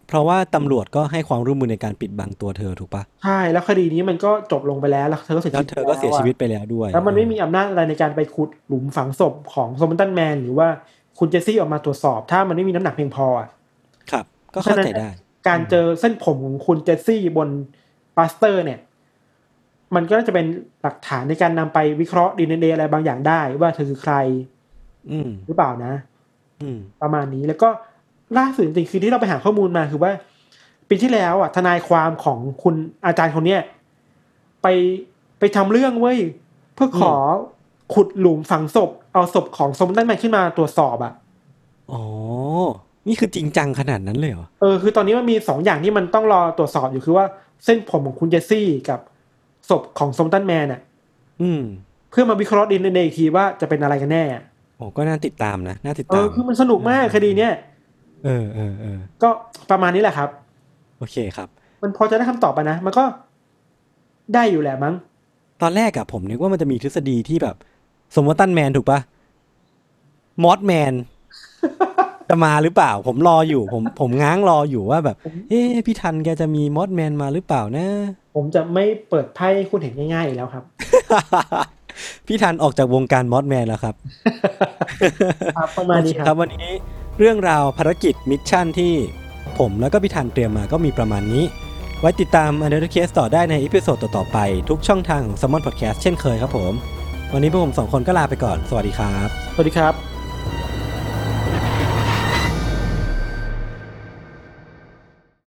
เพราะว่าตำรวจก็ให้ความร่วมมือในการปิดบังตัวเธอถูกปะใช่แล้วคดีนี้มันก็จบลงไปแล้วเธอก็เสียชีวิตไปแล้วด้วยแล้วมันไม่มีอำนาจอะไรในการไปขุดหลุมฝังศพของซอมบี้แมนหรือว่าคุณเจสซี่ออกมาตรวจสอบถ้ามันไม่มีน้ำหนักเพียงพออ่ะครับก็เข้าใจได้การเจอเส้นผมของคุณเจสซี่บนปลาสเตอร์เนี่ยมันก็น่าจะเป็นหลักฐานในการนำไปวิเคราะห์ DNA อะไรบางอย่างได้ว่าเธอคือใครหรือเปล่านะประมาณนี้แล้วก็ล่าสุดจริงๆคือที่เราไปหาข้อมูลมาคือว่าปีที่แล้วอ่ะทนายความของคุณอาจารย์คนเนี้ยไปทำเรื่องเว้ยเพื่อขอขุดหลุมฝังศพเอาศพของซอมบี้แมนขึ้นมาตรวจสอบอ่ะอ๋อนี่คือจริงจังขนาดนั้นเลยเหรอคือตอนนี้มันมี2 อย่างที่มันต้องรอตรวจสอบอยู่คือว่าเส้นผมของคุณเจสซี่กับศพของซอมบี้แมนอ่ะเพื่อมาวิเคราะห์ DNA อีกทีว่าจะเป็นอะไรกันแน่โอ้ก็น่าติดตามนะน่าติดตามคือมันสนุกมากคดีเนี้ยก็ประมาณนี้แหละครับโอเคครับมันพอจะได้คำตอบป่ะนะมันก็ได้อยู่แหละมั้งตอนแรกอะผมนึกว่ามันจะมีทฤษฎีที่แบบสมมติตันแมนถูกปะมอสแมน จะมาหรือเปล่าผมรออยู่ผมง้างรออยู่ว่าแบบเอ๊ะพี่ทันแกจะมีมอสแมนมาหรือเปล่านะผมจะไม่เปิดไพ่ให้คุณเห็นง่ายๆอีกแล้วครับ พี่ทันออกจากวงการมอสแมนแล้วครับประมาณนี้ครับวันนี้เรื่องราวภารกิจมิชชั่นที่ผมแล้วก็พี่ทันเตรียมมาก็มีประมาณนี้ไว้ติดตาม Untitled Case ต่อได้ในอีพิโซดต่อๆไปทุกช่องทางของ Salmon Podcast เช่นเคยครับผมวันนี้พวกผม2 คนก็ลาไปก่อนสวัสดีครับ